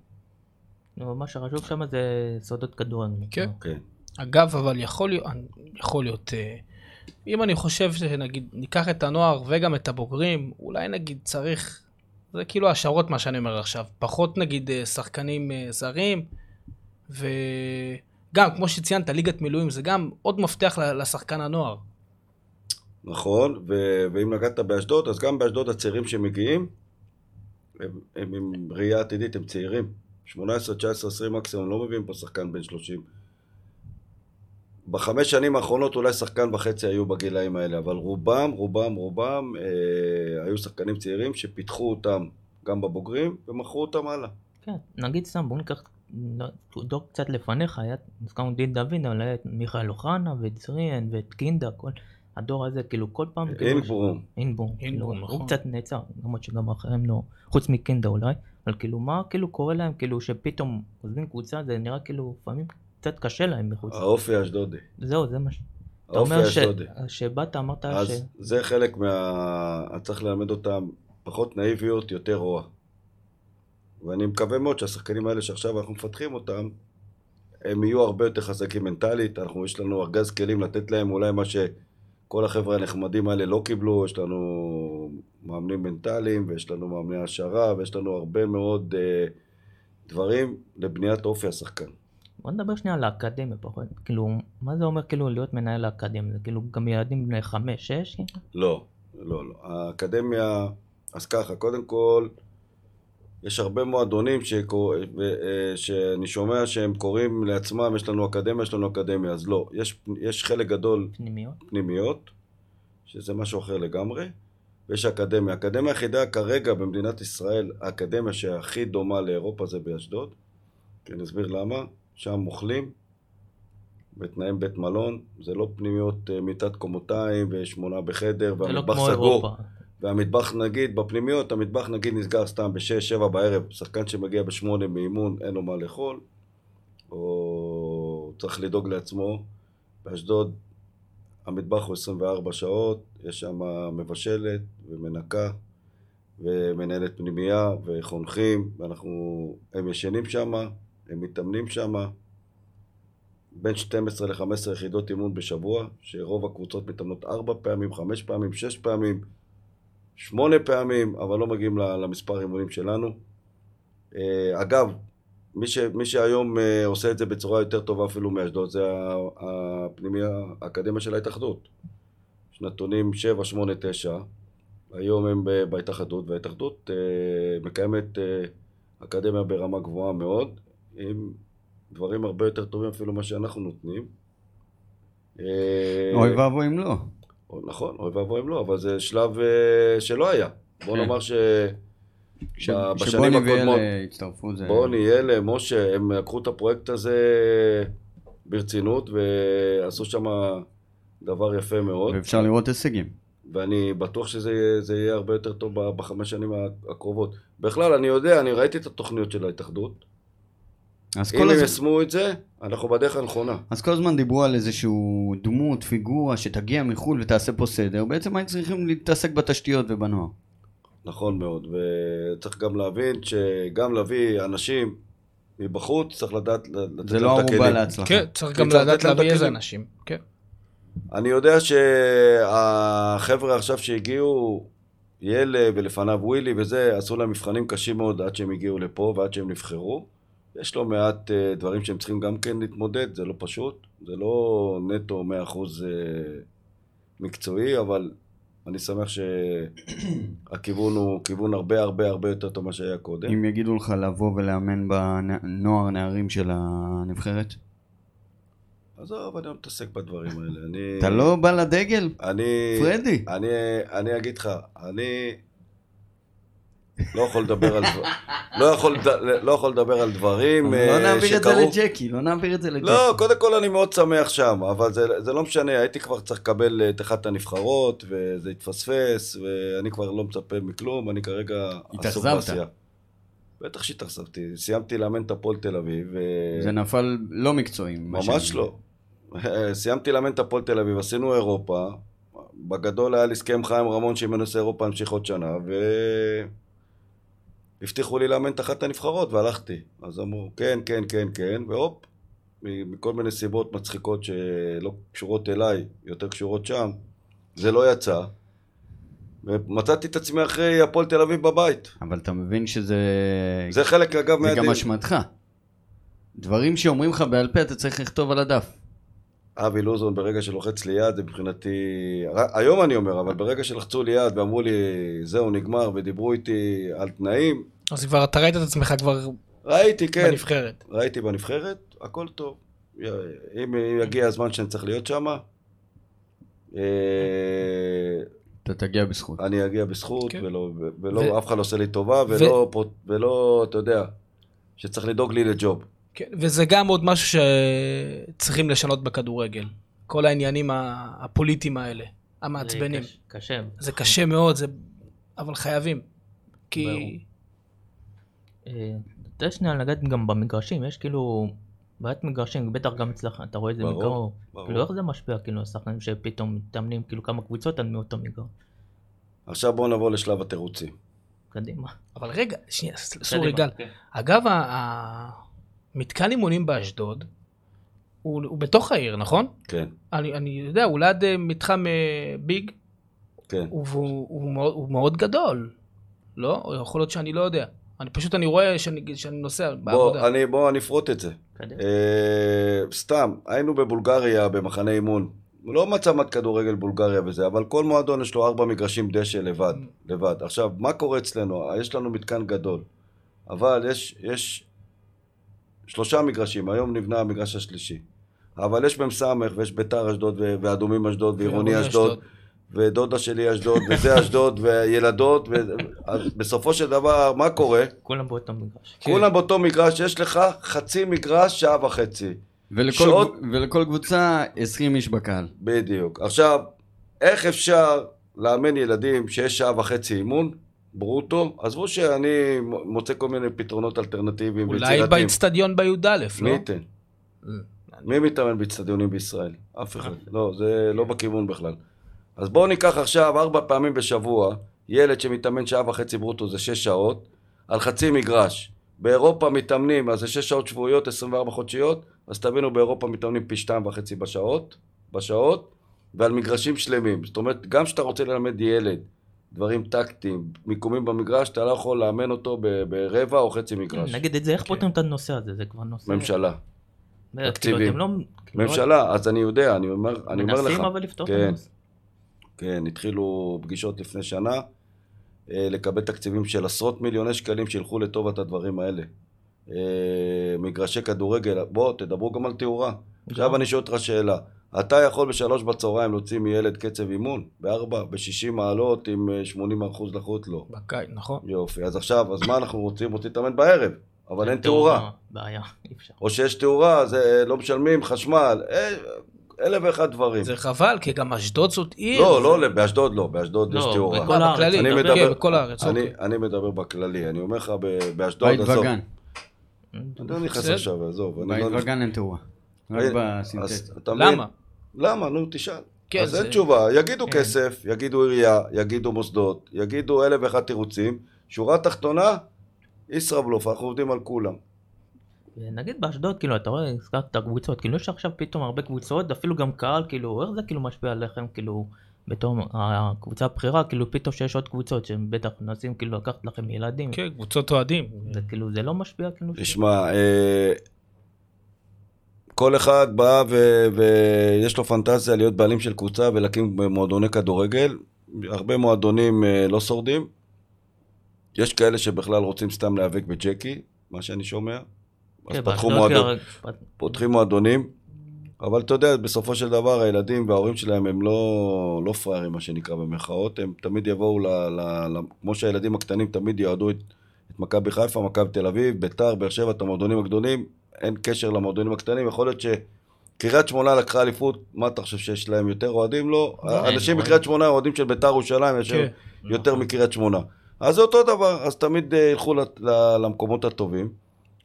מה שחשוב שם זה סודות כדורגל. כן. אגב, אבל יכול להיות, אם אני חושב שנגיד ניקח את הנוער וגם את הבוגרים, אולי נגיד צריך, זה כאילו השערות מה שאני אומר עכשיו, פחות נגיד שחקנים זרים, וגם כמו שציינת, ליגת מילואים זה גם עוד מפתח לשחקן הנוער. נכון, ואם נגעת באשדוד, אז גם באשדוד הצעירים שמגיעים, הם עם ראייה עתידית, הם צעירים, 18, 19, 20 מקסימום, לא מביאים פה שחקן בן 30. בחמש שנים האחרונות אולי שחקן וחצי היו בגילאים האלה, אבל רובם היו שחקנים צעירים שפיתחו אותם גם בבוגרים ומכרו אותם הלאה. כן, נגיד סתם, בואו ניקח דור קצת לפניך, היה סכם דין דוד, אבל היה את מיכאל אוחנה ואת זריאן ואת קינדה, כל... הדור הזה, כאילו, כל פעם... אין בום, נכון. הוא קצת נעצר, למרות שגם אחרים לא, חוץ מקינדה אולי, אבל כאילו, מה כאילו קורה להם, כאילו, שפתאום עוזבים קבוצה, זה נראה כאילו, פעמים קצת קשה להם מחוץ. האופי האשדודי. זהו, זה מה ש... האופי האשדודי. אתה אומר שבאת, אמרת ש... אז זה חלק מה... צריך ללמד אותם, פחות נאיביות, יותר רוע. ואני מקווה מאוד שהשחקנים האלה שעכשיו אנחנו מפתחים אותם, הם יהיו הרבה יותר חזקים מנטלית, יש לנו ארגז כלים לתת להם אולי מה ש... כל החבר'ה הנחמדים האלה לא קיבלו, יש לנו מאמנים מנטליים, ויש לנו מאמני השערה, ויש לנו הרבה מאוד דברים לבניית אופי השחקן. בוא נדבר שנייה על האקדמיה פחות, כאילו, מה זה אומר כאילו להיות מנהל האקדמיה? זה כאילו גם ילדים בני 5-6? לא, לא, לא. האקדמיה, אז ככה, קודם כל, יש הרבה מועדונים שאני שומע שהם קוראים לעצמם, יש לנו אקדמיה, אז לא. יש חלק גדול פנימיות, שזה משהו אחר לגמרי, ויש אקדמיה. האקדמיה היחידה כרגע במדינת ישראל, האקדמיה שהכי דומה לאירופה זה באשדוד, כי אני אסביר למה, שם מוכלים, בתנאים בית מלון, זה לא פנימיות מיטת קומותיים ו8 בחדר והמטבח סגור. זה לא כמו אירופה. והמטבח נגיד, בפנימיות, המטבח נגיד נסגר סתם ב-6-7 בערב, שחקן שמגיע ב-8 מאימון, אין לו מה לאכול, או צריך לדאוג לעצמו. באשדוד, המטבח הוא 24 שעות, יש שם מבשלת ומנקה, ומנהלת פנימייה, וחונכים, הם ישנים שם, הם מתאמנים שם, בין 12 ל-15 יחידות אימון בשבוע, שרוב הקבוצות מתאמנות 4 פעמים, 5 פעמים, 6 פעמים, 8 פעמים, אבל לא מגיעים למספר אימונים שלנו. אגב, מי שהיום עושה את זה בצורה יותר טובה אפילו מאשדוד, זה הפנימיה, האקדמיה של ההתאחדות. שנתונים 7, 8, 9, היום הם בהתאחדות, וההתאחדות מקיימת אקדמיה ברמה גבוהה מאוד, עם דברים הרבה יותר טובים אפילו מה שאנחנו נותנים. אוי ואבוי אם לא. נכון, אוי ואבויים לא, אבל זה שלב שלא היה. בוא נאמר שבשנים הקודמות... בוא נהיה למשה, הם לקחו את הפרויקט הזה ברצינות, ועשו שם דבר יפה מאוד. ואפשר לראות הישגים. ואני בטוח שזה יהיה הרבה יותר טוב בחמש שנים הקרובות. בכלל, אני יודע, אני ראיתי את התוכניות של ההתאחדות. אם הם ישמו את זה, אנחנו בדרך הנכונה. אז כל הזמן דיברו על איזשהו דמות, פיגורה, שתגיע מחול ותעשה פה סדר. בעצם היית צריכים להתעסק בתשתיות ובנוער. נכון מאוד, וצריך גם להבין שגם להביא אנשים מבחוץ, צריך לדעת לתת להם את הכלים. זה לא ערובה להצלחה. כן, צריך גם לדעת להביא איזה אנשים. כן. אני יודע שהחבר'ה עכשיו שהגיעו, ילה ולפניו ווילי וזה, עשו להם מבחנים קשים מאוד עד שהם הגיעו לפה ועד שהם נבחרו. יש לו מעט דברים שהם צריכים גם כן להתמודד, זה לא פשוט, זה לא נטו 100% מקצועי, אבל אני שמח שהכיוון הוא כיוון הרבה הרבה הרבה יותר טוב מה שהיה קודם. אם יגידו לך לבוא ולאמן בנוער נערים של הנבחרת? אז אבל אני לא מתעסק בדברים האלה. אתה לא בא לדגל? פרדי. אני אגיד לך, אני לא יכול לדבר על דברים שקרו. לא נעביר את זה לג'קי, לא, קודם כל אני מאוד שמח שם, אבל זה לא משנה, הייתי כבר צריך לקבל את אחת הנבחרות, וזה התפספס, ואני כבר לא מצפה מכלום, אני כרגע עסוק בעשייה. בטח שהתאכזבתי, סיימתי לאמן את הפועל תל אביב. זה נפל לא מקצועיים. ממש לא. סיימתי לאמן את הפועל תל אביב, עשינו אירופה, בגדול היה להסכם חיים רמון שמנו עושה אירופה המשיך עוד שנה, והבטיחו לי לאמן את אחת הנבחרות והלכתי. אז אמרו כן, כן, כן, כן, והופ, מכל מיני סיבות מצחיקות שלא קשורות אליי, יותר קשורות שם, זה לא יצא. ומצאתי את עצמי אחרי הפועל תל אביב בבית. אבל אתה מבין שזה... זה חלק אגב מהדין. זה גם אשמתך. דברים שאומרים לך בעל פה אתה צריך לכתוב על הדף. אבי לוזון ברגע שלוחץ לי יד, מבחינתי... היום אני אומר, אבל ברגע שלחצו לי יד ואמרו לי זהו נגמר ודיברו איתי על תנאים... אז כבר אתה ראית את עצמך כבר... ראיתי, כן. בנבחרת. ראיתי בנבחרת, הכל טוב. אם יגיע הזמן שאני צריך להיות שם... אתה תגיע בזכות. אני אגיע בזכות, ולא, אף אחד עושה לי טובה, ולא, אתה יודע, שצריך לדאוג לי לג'וב. וזה גם עוד משהו שצריכים לשנות בכדורגל. כל העניינים הפוליטיים האלה, המעצבנים. זה קשה. זה קשה מאוד, אבל חייבים. כי... אתה שנייה נגעת גם במגרשים, יש כאילו... בעיית מגרשים, בטח גם אצלך, אתה רואה איזה מגרש, כאילו איך זה משפיע, כאילו השחקנים שפתאום מתאמנים, כאילו כמה קבוצות עד מאותו מגרש. עכשיו בואו נבוא לשלב התירוצים. קדימה. אבל רגע, שנייה, סורי גל. אגב, המתקן אימונים באשדוד, הוא בתוך העיר, נכון? כן. אני יודע, הוא ליד מתחם ביג, הוא מאוד גדול, לא? יכול להיות שאני לא יודע. אני פשוט רואה שאני נוסע בעבודה. בוא נפרוט את זה. סתם, היינו בבולגריה במחנה אימון. לא מצמת כדורגל בולגריה וזה, אבל כל מועדון יש לו 4 מגרשים דשא לבד. עכשיו, מה קורה אצלנו? יש לנו מתקן גדול. אבל יש 3 מגרשים. היום נבנה המגרש השלישי. אבל יש במסמך ויש ביתר אשדוד ואדומים אשדוד ועירוני אשדוד. ודודה שלי אשדוד, וזה אשדוד, וילדות, ובסופו של דבר, מה קורה? כולם באותו מגרש. כולם באותו מגרש, יש לך חצי מגרש, שעה וחצי. ולכל קבוצה 20 איש בקהל. בדיוק. עכשיו, איך אפשר לאמן ילדים שיש שעה וחצי אימון, ברוטו? עזבו שאני מוצא כל מיני פתרונות אלטרנטיביים וצירתיים. אולי באצטדיון בי"א, לא? ניתן. מי מתאמן באצטדיונים בישראל? אף אחד. לא, זה לא בכיוון בכלל. אז בואו ניקח עכשיו 4 פעמים בשבוע, ילד שמתאמן שעה וחצי ברוטו זה 6 שעות, על חצי מגרש. באירופה מתאמנים, אז זה 6 שעות שבועיות, 24 חודשיות, אז תבינו באירופה מתאמנים פי 2.5 בשעות, ועל מגרשים שלמים. זאת אומרת, גם שאתה רוצה ללמד ילד, דברים טקטיים, מיקומים במגרש, אתה לא יכול לאמן אותו ברבע או חצי מגרש. נגיד את זה, איך פותרים את הנושא הזה? זה כבר נושא... ממשלה. תקציבים. ממשלה, אז אני יודע, אני אומר לך. מנסים אבל לפתור את הנושא. כן, התחילו פגישות לפני שנה, לקבל תקציבים של עשרות מיליוני שקלים שילכו לטובת הדברים האלה. מגרשי כדורגל, בוא, תדברו גם על תאורה. עכשיו אני שואל אותך שאלה, אתה יכול ב15:00 להוציא מילד קצב אימון? ב4, ב60 מעלות עם 80% לחוץ? לא. בקיץ, נכון. יופי, אז עכשיו, אז מה אנחנו רוצים? רוצים להתאמן בערב. אבל אין תאורה. בעיה, אי אפשר. או שיש תאורה, זה לא משלמים, חשמל, אלף ואחד דברים. זה חבל, כי גם אשדוד זאת עיר. לא, לא, באשדוד לא, באשדוד יש תאורה. בכל הארץ. אני מדבר בכללי, אני אומר לך באשדוד. בית וגן. אני נכנס עכשיו, עזוב. בית וגן אין תאורה. למה? למה? נו, תשאל. אז אין תשובה, יגידו כסף, יגידו עירייה, יגידו מוסדות, יגידו אלף ואחד תירוצים, שורה תחתונה, ישראבלוף, אנחנו עובדים על כולם. נגיד באשדוד, כאילו, אתה רואה, הזכרת את הקבוצות, כאילו יש עכשיו פתאום הרבה קבוצות, אפילו גם קהל, כאילו, איך זה כאילו משפיע עליכם, כאילו, בתום הקבוצה הבחירה, כאילו פתאום שיש עוד קבוצות, שהם בטח נוסעים, כאילו, לקחת לכם ילדים. כן, קבוצות אוהדים. זה כאילו, זה לא משפיע, כאילו. תשמע, כל אחד בא ויש לו פנטזיה להיות בעלים של קבוצה ולהקים מועדוני כדורגל, הרבה מועדונים לא שורדים, יש כאלה שבכלל רוצים סתם להיאבק בג'קי, מה שאני שומע, אז פותחים מועדונים, אבל אתה יודע, בסופו של דבר הילדים וההורים שלהם הם לא פראיירים, מה שנקרא במחאות, הם תמיד יבואו, כמו שהילדים הקטנים תמיד יעדו את מכבי חיפה, מכבי תל אביב, ביתר, באר שבע, את המועדונים הגדולים, אין קשר למועדונים הקטנים, יכול להיות שקריית שמונה לקחה אליפות, מה אתה חושב שיש להם יותר אוהדים? לא, אנשים בקריית שמונה אוהדים של ביתר ירושלים, יש יותר מקריית שמונה. אז זה אותו דבר, אז תמיד ילכו למקומות הטובים.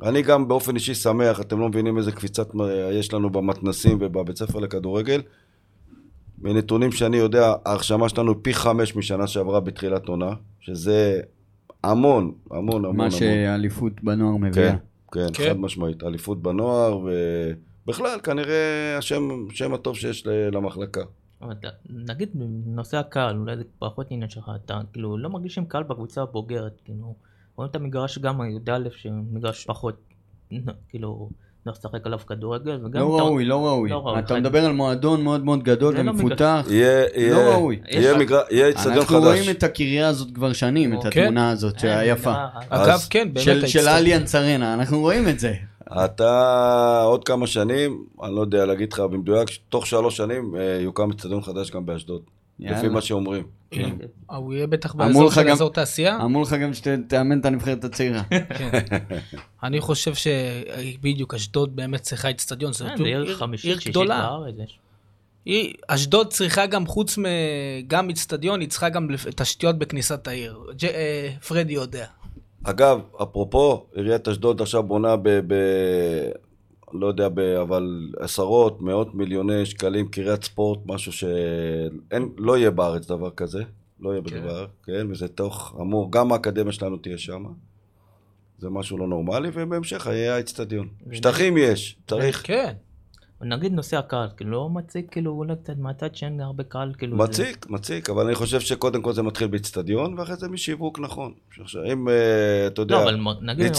אני גם באופן אישי שמח, אתם לא מבינים איזה קפיצת יש לנו במתנסים ובבית ספר לכדורגל. מנתונים שאני יודע, ההרשמה שלנו פי 5 משנה שעברה בתחילת עונה, שזה המון, המון, המון. מה שהאליפות בנוער מביאה. כן, חד משמעית, אליפות בנוער, ובכלל כנראה השם הטוב שיש למחלקה. נגיד בנושא הקהל, אולי זה פחות עניין שלך, אתה כאילו לא מרגיש עם קהל בקבוצה הבוגרת, כאילו, רואים את המגרש גם הי"א, שמגרש פחות, כאילו, לא שחק עליו כדורגל, וגם... לא ראוי, לא ראוי. אתה מדבר על מועדון מאוד מאוד גדול ומפותח, לא ראוי. יהיה אצטדיון חדש. אנחנו רואים את הקריה הזאת כבר שנים, את התמונה הזאת היפה. אגב, כן, באמת האצטדיון. של אליאנס ארנה, אנחנו רואים את זה. אתה עוד כמה שנים, אני לא יודע להגיד לך במדויק, תוך 3 שנים יוקם אצטדיון חדש גם באשדוד, לפי מה שאומרים. הוא יהיה בטח באזור של אזור תעשייה. אמרו לך גם שתאמן את הנבחרת הצעירה. אני חושב שבדיוק אשדוד באמת צריכה אצטדיון, זאת עיר גדולה. אשדוד צריכה גם חוץ גם אצטדיון, היא צריכה גם תשתיות בכניסת העיר. פרדי יודע. אגב, אפרופו, עיריית אשדוד עכשיו בונה לא יודע, אבל עשרות, מאות מיליוני שקלים, קריית ספורט, משהו לא יהיה בארץ דבר כזה, לא יהיה בדבר, כן, וזה תוך אמור, גם האקדמיה שלנו תהיה שם, זה משהו לא נורמלי, ובהמשך יהיה האצטדיון. שטחים יש, צריך. כן. נגיד נושא הקהל, לא מציק, כאילו, אולי קצת מהצד שאין הרבה קהל, כאילו... מציק, מציק, אבל אני חושב שקודם כל זה מתחיל באצטדיון, ואחרי זה משיווק, נכון. אם, אתה יודע... לא, אבל נגיד,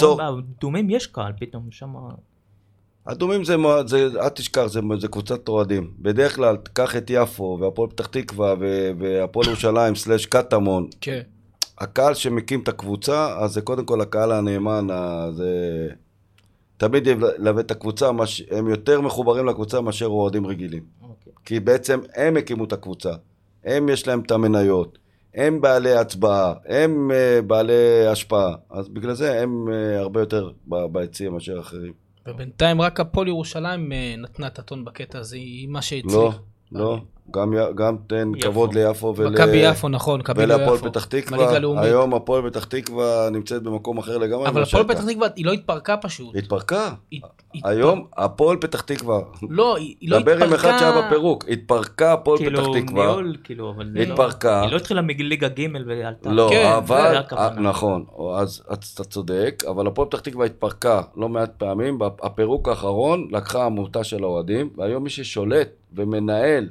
בדומים יש קהל, פתאום שם... הדומים זה, את תשכח, זה קבוצת תורדים. בדרך כלל, תקח את יפו, והפועל פתח תקווה, והפועל ירושלים, סלש קטמון. כן. הקהל שמקים את הקבוצה, אז זה קודם כל הקהל הנאמן, זה... תמיד ילווה את הקבוצה, הם יותר מחוברים לקבוצה מאשר אוהדים רגילים. כי בעצם הם הקימו את הקבוצה, הם יש להם את המניות, הם בעלי הצבעה, הם בעלי השפעה, אז בגלל זה הם הרבה יותר ביציעים מאשר אחרים. ובינתיים רק הפועל ירושלים נתנה את הטון בקטע הזה, היא מה שהצילה. לא, לא, גם תן כבוד ליפו ולהפועל פתח תקווה. היום הפועל פתח תקווה נמצאת במקום אחר לגמרי. אבל הפועל פתח תקווה היא לא התפרקה פשוט. התפרקה? היום הפועל פתח תקווה. לא, היא לא התפרקה. דבר עם אחד שעה בפירוק. התפרקה הפועל פתח תקווה. התפרקה. היא לא התחילה מליגה ג' ועלתה. לא, אבל, נכון, אז אתה צודק, אבל הפועל פתח תקווה התפרקה לא מעט פעמים. הפירוק האחרון לקחה עמותה של האוהדים, והיום מי ששולט ומנהל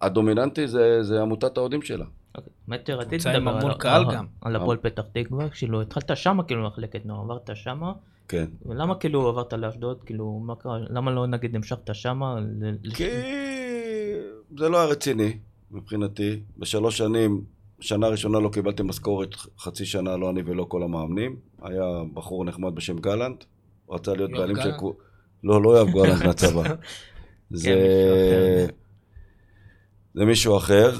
והדומיננטי זה עמותת האוהדים שלה. מטר, עתיד לדבר על הפועל פתח תקווה, כשלא התחלת שמה כאילו מחלקת נוער, עברת שמה, ולמה כאילו עברת לאשדוד, כאילו למה לא נגיד המשכת שמה? כי זה לא היה רציני מבחינתי, ב3 שנים, שנה ראשונה לא קיבלתי משכורת, חצי שנה לא אני ולא כל המאמנים, היה בחור נחמד בשם גלנט, רצה להיות בעלים של... לא יאהב גלנט מהצבא. זה מישהו אחר,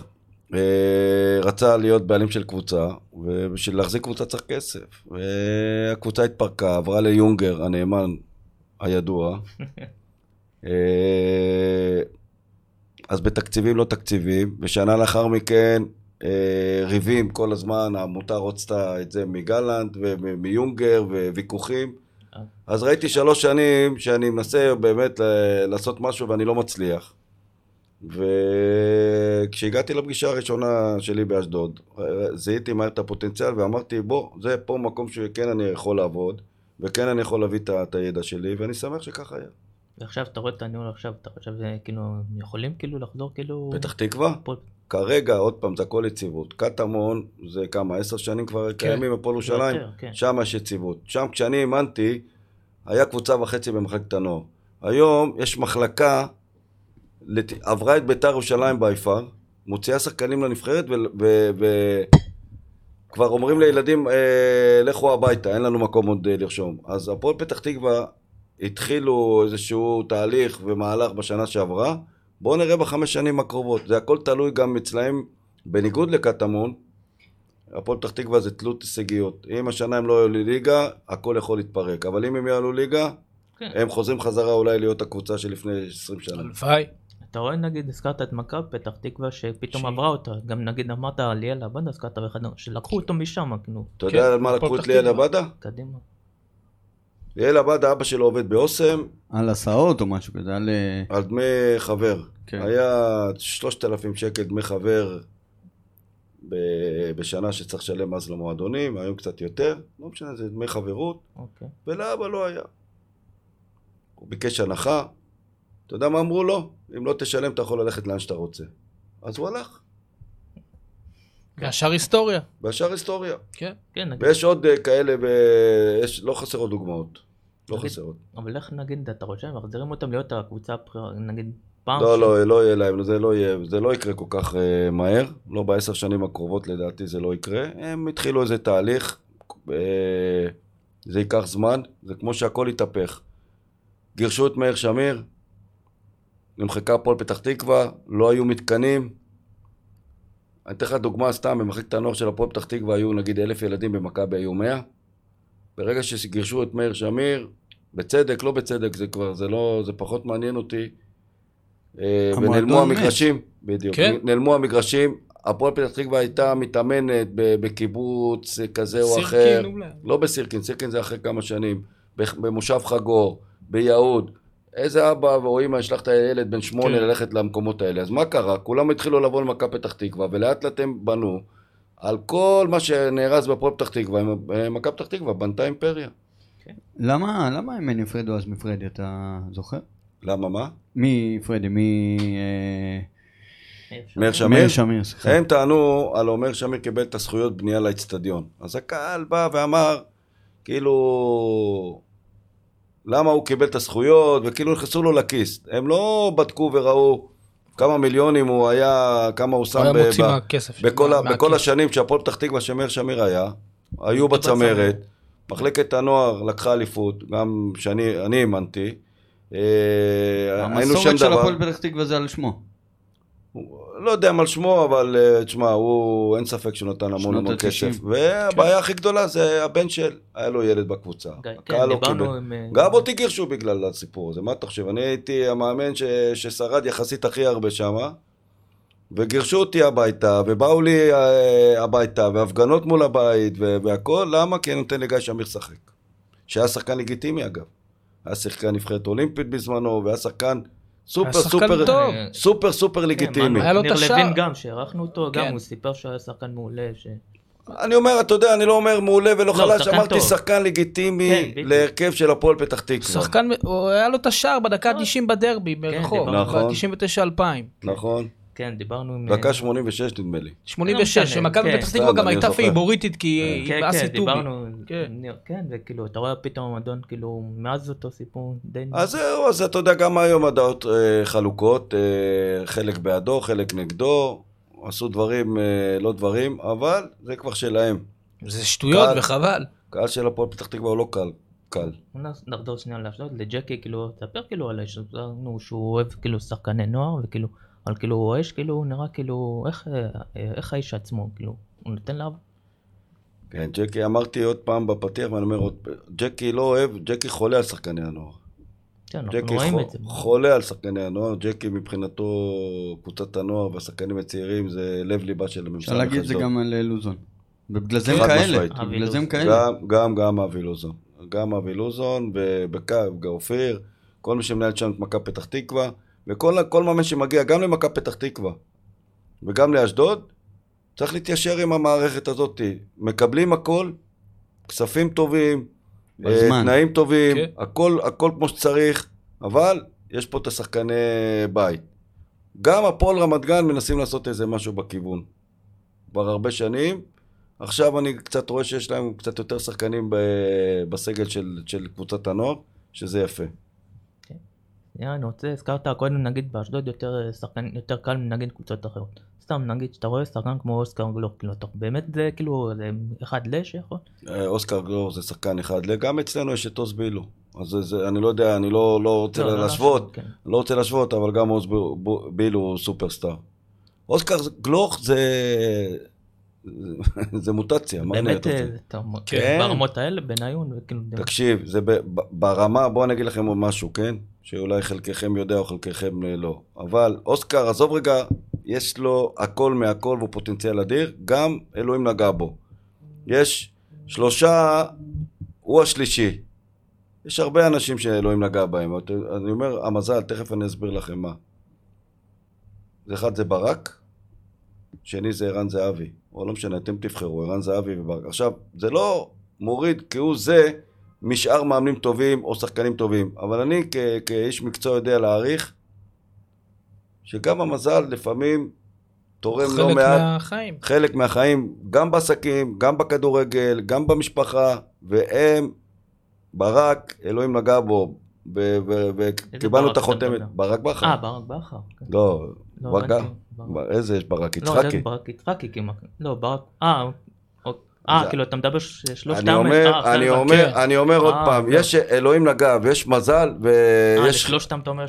רצה להיות בעלים של קבוצה, ובשביל להחזיק קבוצה צריך כסף, והקבוצה התפרקה, עברה ליונגר הנאמן הידוע. אז בתקציבים לא תקציבים, ושנה לאחר מכן ריבים כל הזמן, העמותה רצתה את זה מגלנט ומיונגר וויכוחים. אז ראיתי 3 שנים שאני מנסה באמת לעשות משהו ואני לא מצליח. וכשהגעתי לפגישה הראשונה שלי באשדוד, זיהיתי מהר את הפוטנציאל ואמרתי, בוא, זה פה מקום שכן אני יכול לעבוד, וכן אני יכול להביא את הידע שלי, ואני שמח שככה היה. ועכשיו אתה רואה את הניהול, עכשיו אתה חושב כאילו יכולים כאילו לחזור כאילו... פתח תקווה? כרגע עוד פעם זה הכל יציבות. קטמון זה כמה 10 שנים כבר קיימים בפועל ירושלים, שם יש יציבות. שם כשאני אימנתי היה קבוצה וחצי במחלקת הנוער. היום יש מחלקה עברה את ביתר ירושלים באיפר, מוציאה שחקנים לנבחרת וכבר אומרים לילדים לכו הביתה, אין לנו מקום עוד לרשום. אז הפועל פתח תקווה התחילו איזשהו תהליך ומהלך בשנה שעברה, בואו נראה ב5 שנים הקרובות, זה הכל תלוי גם אצלהם, בניגוד לקטמון, הפועל פתח תקווה זה תלות הישגיות, אם השנה הם לא יעלו ליגה, הכל יכול להתפרק, אבל אם הם יעלו ליגה, הם חוזרים חזרה אולי להיות הקבוצה שלפני 20 שנה. אתה רואה נגיד, הזכרת את מכבי פתח תקווה שפתאום עברה אותה, גם נגיד אמרת ליאל עבדה, הזכרת שלקחו אותו משם. אתה יודע על מה לקחו את ליאל עבדה? קדימה. ליאל עבדה, אבא שלו עובד באוסם. על הסעות או משהו כזה, על דמי חבר. היה 3,000 שקל דמי חבר בשנה שצריך לשלם אז למועדונים, היום קצת יותר, לא משנה, זה דמי חברות, ולאבא לא היה. הוא ביקש הנחה, אתה יודע מה אמרו לו? אם לא תשלם אתה יכול ללכת לאן שאתה רוצה. אז הוא הלך. והשאר היסטוריה. והשאר היסטוריה. כן, כן. ויש עוד כאלה, לא חסר עוד דוגמאות. לא חסר עוד. אבל איך נגיד, אתה רוצה, מחזירים אותם להיות הקבוצה, נגיד פעם? לא, לא יהיה להם, זה לא יקרה כל כך מהר. לא ב10 שנים הקרובות לדעתי זה לא יקרה. הם התחילו איזה תהליך, זה ייקח זמן, זה כמו שהכל יתהפך. גירשו את מאיר שמיר, למחקה הפועל פתח תקווה, לא היו מתקנים. אני אתן לך דוגמה סתם, במחלקת הנוער של הפועל פתח תקווה היו נגיד 1,000 ילדים, במכבי היו 100. ברגע שגירשו את מאיר שמיר, בצדק, לא בצדק, זה כבר, זה לא, זה פחות מעניין אותי. ונעלמו המגרשים, בדיוק, נעלמו המגרשים. הפועל פתח תקווה הייתה מתאמנת בקיבוץ כזה או אחר. לא בסירקין, סירקין זה אחרי כמה שנים. במושב חגור. ביהוד, איזה אבא ואימא ישלח את הילד בן 8 ללכת למקומות האלה. אז מה קרה? כולם התחילו לבוא למכה פתח תקווה, ולאט לאט הם בנו על כל מה שנהרס בפועל פתח תקווה, מכה פתח תקווה, בנתה אימפריה. למה הם נפרדו אז מפרדי, אתה זוכר? למה מה? מי פרדי, מי... מאיר שמיר. הם טענו על אומר שמיר קיבל את הזכויות בנייה לאצטדיון. אז הקהל בא ואמר, כאילו... למה הוא קיבל את הזכויות, וכאילו נכנסו לו לכיס. הם לא בדקו וראו כמה מיליונים הוא היה, כמה הוא שם בכל השנים שהפועל פתח תקווה שמיר שמיר היה, היו בצמרת, מחלקת הנוער לקחה אליפות, גם שאני אימנתי. המסורת של הפועל פתח תקווה זה על שמו. לא יודע מה על שמו, אבל תשמע, אין ספק שהוא נתן המון כסף. והבעיה הכי גדולה זה הבן של, היה לו ילד בקבוצה. גם אותי גירשו בגלל הסיפור הזה, מה אתה חושב? אני הייתי המאמן ששרד יחסית הכי הרבה שם, וגירשו אותי הביתה, ובאו לי הביתה, והפגנות מול הבית, והכל. למה? כי אני נותן לגיא שמיר שחק. שהיה שחקן לגיטימי אגב. היה שחקן נבחרת אולימפית בזמנו, והיה שחקן... סופר לגיטימי. ניר לוין גם, שערכנו אותו, גם הוא סיפר שהיה שחקן מעולה. אני אומר, אתה יודע, אני לא אומר מעולה ולא חלש, אמרתי שחקן לגיטימי להרכב של הפועל פתח תקווה. היה לו את השער בדקה 90 בדרבי, ברחוב, 99-2000. נכון. כן, דיברנו עם... דקה 86 נדמה לי. 86, שמכבי פתח תקווה גם הייתה פייבוריטית, כי היא באסי טובי. כן, וכאילו, אתה רואה פתאום המדון, כאילו, מאז אותו סיפור די... אז זהו, אז אתה יודע, גם היום הדעות חלוקות, חלק בעדו, חלק נגדו, עשו דברים, לא דברים, אבל זה כבר שלהם. זה שטויות וחבל. קהל של הפועל פתח תקווה הוא לא קהל. נחזור שנייה לאשדוד, לג'קי, כאילו, תספר כאילו עליי, שהוא אוהב כאילו שחקני נוער, וכאילו... אבל כאילו הוא האיש כאילו נראה כאילו, איך האיש עצמו כאילו, הוא נותן לאב. כן, ג'קי, אמרתי עוד פעם בפתיח, ואני אומר עוד, ג'קי לא אוהב, ג'קי חולה על שחקני הנוער. כן, אנחנו רואים את זה. ג'קי חולה על שחקני הנוער, ג'קי מבחינתו קבוצת הנוער והשחקנים הצעירים זה לב ליבה של הממשלה. אפשר להגיד את זה גם על לוזון. בגלל זה הם כאלה. גם אבי לוזון. גם אבי לוזון, ובקו, גאופיר, כל מי שמנהל שם את מכבי פתח תקווה, וכל מאמן שמגיע גם למכבי פתח תקווה וגם לאשדוד, צריך להתיישר עם המערכת הזאת. מקבלים הכל, כספים טובים, תנאים טובים, הכל כמו שצריך, אבל יש פה את השחקני בית. גם הפועל רמת גן מנסים לעשות איזה משהו בכיוון. כבר הרבה שנים, עכשיו אני קצת רואה שיש להם קצת יותר שחקנים בסגל של קבוצת הנוער, שזה יפה. אני רוצה, הזכרת קודם נגיד באשדוד יותר קל מנגיד קבוצות אחרות. סתם נגיד שאתה רואה שחקן כמו אוסקר גלוך, כאילו אתה באמת זה כאילו אחד לה שיכול? אוסקר גלוך זה שחקן אחד לה, גם אצלנו יש את אוסבילו. אז אני לא יודע, אני לא רוצה להשוות, לא רוצה להשוות, אבל גם אוסבילו הוא סופרסטאר. אוסקר גלוך זה מוטציה, באמת ברמות האלה בניון. תקשיב, זה ברמה, בואו אני אגיד לכם משהו, כן? שאולי חלקכם יודע או חלקכם לא. אבל אוסקר, עזוב רגע, יש לו הכל מהכל והוא פוטנציאל אדיר, גם אלוהים נגע בו. יש שלושה, הוא השלישי. יש הרבה אנשים שאלוהים נגע בהם. אני אומר, המזל, תכף אני אסביר לכם מה. אחד זה ברק, שני זה ערן זהבי. או לא משנה, אתם תבחרו, ערן זהבי וברק. עכשיו, זה לא מוריד, כי הוא זה... משאר מאמנים טובים או שחקנים טובים, אבל אני כאיש מקצוע יודע להעריך שגם המזל לפעמים תורם לא מעט, חלק מהחיים, גם בעסקים, גם בכדורגל, גם במשפחה, והם ברק, אלוהים נגע בו, וקיבלנו את החותמת. ברק בכר? ברק בכר. לא, ברק, איזה יש ברק? יצחקי? לא, ברק יצחקי כמעט, לא, ברק, כאילו אתה מדבר שלושתם, אני אומר עוד פעם, יש אלוהים נגע ויש מזל,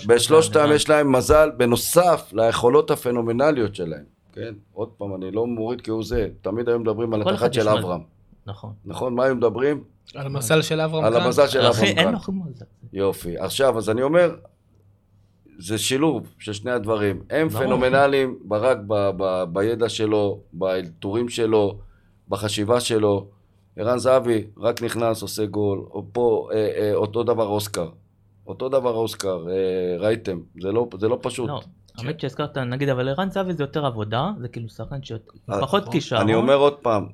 בשלושתם יש להם מזל בנוסף ליכולות הפנומנליות שלהם. כן, עוד פעם אני לא מוריד כי הוא זה, תמיד היום מדברים על התחת של אברהם, נכון, מה היום מדברים? על המזל של אברהם כאן. יופי, עכשיו אז אני אומר, זה שילוב של שני הדברים, הם פנומנליים, ברק בידע שלו, באלתורים שלו, בחשיבה שלו. ערן זהבי רק נכנס, עושה גול, פה אותו דבר אוסקר. אותו דבר אוסקר, ראיתם, זה לא פשוט. לא, האמת שהזכרת, נגיד, אבל ערן זהבי זה יותר עבודה, זה כאילו שחקן שפחות כישרון. אני אומר עוד פעם,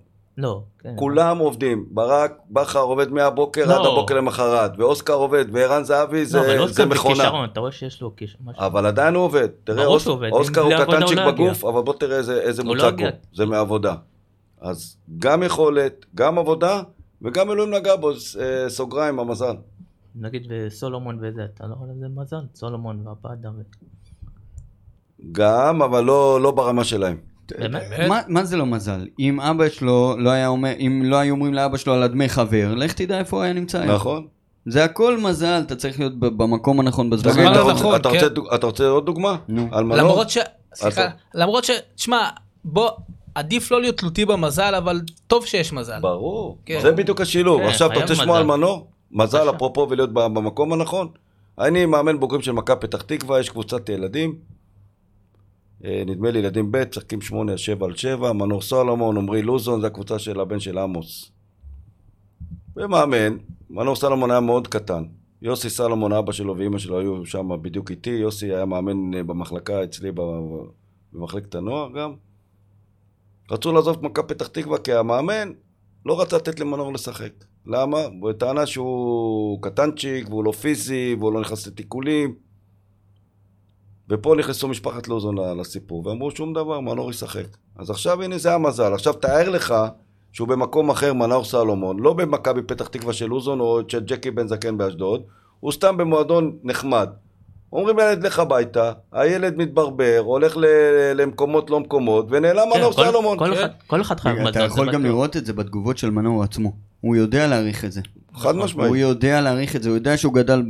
כולם עובדים, ברק, בכר עובד מהבוקר עד הבוקר למחרת, ואוסקר עובד, וערן זהבי זה מכונה. לא, אבל אוסקר זה כישרון, אתה רואה שיש לו כישרון. אבל עדיין הוא עובד, תראה, אוסקר הוא קטנצ'יק בגוף, אבל בוא תראה איזה מוצק הוא, זה מעבודה. אז גם יכולת, גם עבודה, וגם אלוהים נגע בו, סוגריים, המזל. נגיד וסולומון וזה, אתה לא יודע, זה מזל, סולומון והפעדה. גם, אבל לא ברמה שלהם. באמת? מה זה לא מזל? אם אבא שלו, אם לא היו אומרים לאבא שלו על אדמי חבר, לך תדע איפה היה נמצא. נכון. זה הכל מזל, אתה צריך להיות במקום הנכון, בזמן הנכון. אתה רוצה עוד דוגמה? למרות ש... שמע, בוא... עדיף לא להיות תלותי במזל, אבל טוב שיש מזל. ברור, זה בדיוק השילוב. עכשיו אתה רוצה לשמוע על מנור? מזל אפרופו ולהיות במקום הנכון. אני מאמן בוגרים של מכבי פתח תקווה, יש קבוצת ילדים, נדמה לי ילדים ב', משחקים 8-7 על 7, מנור סולומון, עמרי לוזון, זה הקבוצה של הבן של עמוס. ומאמן, מנור סולומון היה מאוד קטן. יוסי סולומון, אבא שלו ואימא שלו היו שם בדיוק איתי, יוסי היה מאמן במחלקה אצלי, במחלקת הנוער גם. רצו לעזוב את מכבי פתח תקווה כי המאמן לא רצה לתת למנור לשחק. למה? הוא טענה שהוא קטנצ'יק והוא לא פיזי והוא לא נכנס לתיקולים. ופה נכנסו משפחת לוזון לסיפור ואמרו שום דבר, מנור ישחק. אז עכשיו הנה זה המזל. עכשיו תאר לך שהוא במקום אחר, מנור סלומון, לא במכבי פתח תקווה של לוזון או של ג'קי בן זקן באשדוד, הוא סתם במועדון נחמד. אומרים לילד לך הביתה, הילד מתברבר, הולך למקומות לא מקומות, ונעלם מנור סלומון. כל אחד חייב מזל. אתה יכול גם לראות את זה בתגובות של מנור עצמו. הוא יודע להעריך את זה. חד משמעית. הוא יודע להעריך את זה, הוא יודע שהוא גדל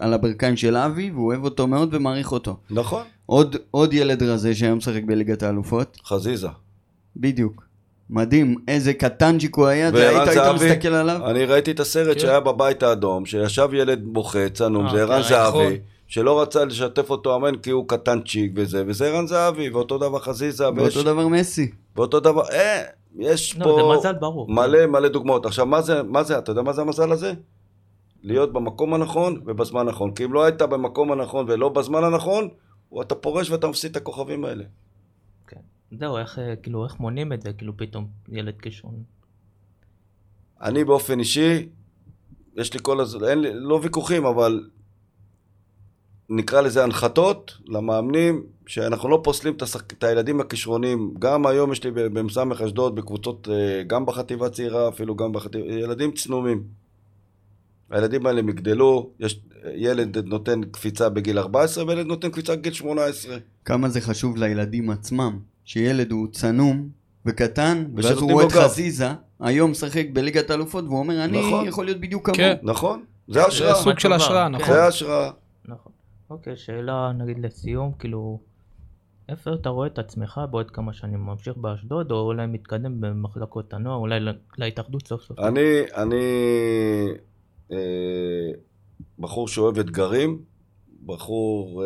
על הברכיים של אבי, והוא אוהב אותו מאוד ומעריך אותו. נכון. עוד ילד רזה שהיום שחק בליגת האלופות. חזיזה. בדיוק. מדהים, איזה קטנג'יק הוא היה, היית מסתכל עליו? אני ראיתי את הסרט שהיה בבית האדום, שישב ילד בוכה, צנום, זה רן זהבי, שלא רצה לשתף אותו אמן כי הוא קטנצ'יק וזה, וזה רן זהבי, ואותו דבר חזיזה. ואותו דבר מסי. ואותו דבר, יש פה מלא מלא דוגמאות. עכשיו, מה זה, אתה יודע מה זה המזל הזה? להיות במקום הנכון ובזמן הנכון. כי אם לא היית במקום הנכון ולא בזמן הנכון, אתה פורש ואתה מפסיד את הכוכבים האלה. זהו, איך מונים את זה, כאילו פתאום ילד קישון? אני באופן אישי, יש לי כל הזו, אין לי, לא ויכוחים, אבל נקרא לזה הנחתות למאמנים, שאנחנו לא פוסלים את הילדים הכישרונים, גם היום יש לי במסמך אשדוד, בקבוצות, גם בחטיבה צעירה, אפילו גם בחטיבה, ילדים צנומים. הילדים האלה מגדלו, יש ילד נותן קפיצה בגיל 14, וילד נותן קפיצה בגיל 18. כמה זה חשוב לילדים עצמם? שילד הוא צנום וקטן, ואז הוא רואה את חזיזה, היום שחק בליגת האלופות, והוא אומר, אני יכול להיות בדיוק כמוך. נכון, זה השראה. זה סוג של השראה, נכון. זה השראה. נכון. אוקיי, שאלה נגיד לסיום, כאילו, איפה אתה רואה את עצמך בעוד כמה שנים? ממשיך באשדוד, או אולי מתקדם במחלקות הנוער, אולי להתאחדות סוף סוף? אני בחור שאוהב אתגרים, בחור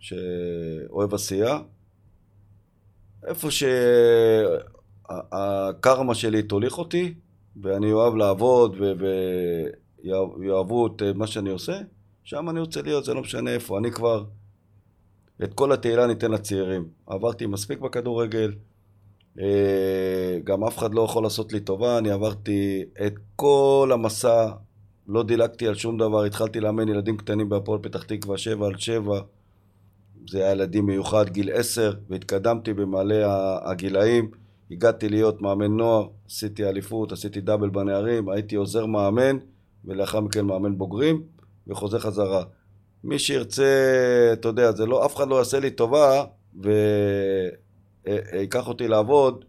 שאוהב עשייה, איפה שהקרמה שלי תוליך אותי, ואני אוהב לעבוד ויאהבו את מה שאני עושה, שם אני רוצה להיות, זה לא משנה איפה. אני כבר את כל התהילה ניתן לצעירים. עברתי מספיק בכדורגל, גם אף אחד לא יכול לעשות לי טובה, אני עברתי את כל המסע, לא דילגתי על שום דבר, התחלתי לאמן ילדים קטנים בהפועל פתח תקווה 7/7, זה היה ילדים מיוחד, גיל 10, והתקדמתי במעלה הגילאים, הגעתי להיות מאמן נוער, עשיתי אליפות, עשיתי דאבל בנערים, הייתי עוזר מאמן, ולאחר מכן מאמן בוגרים, וחוזר חזרה. מי שירצה, אתה יודע, זה לא, אף אחד לא יעשה לי טובה, ויקח אותי לעבוד,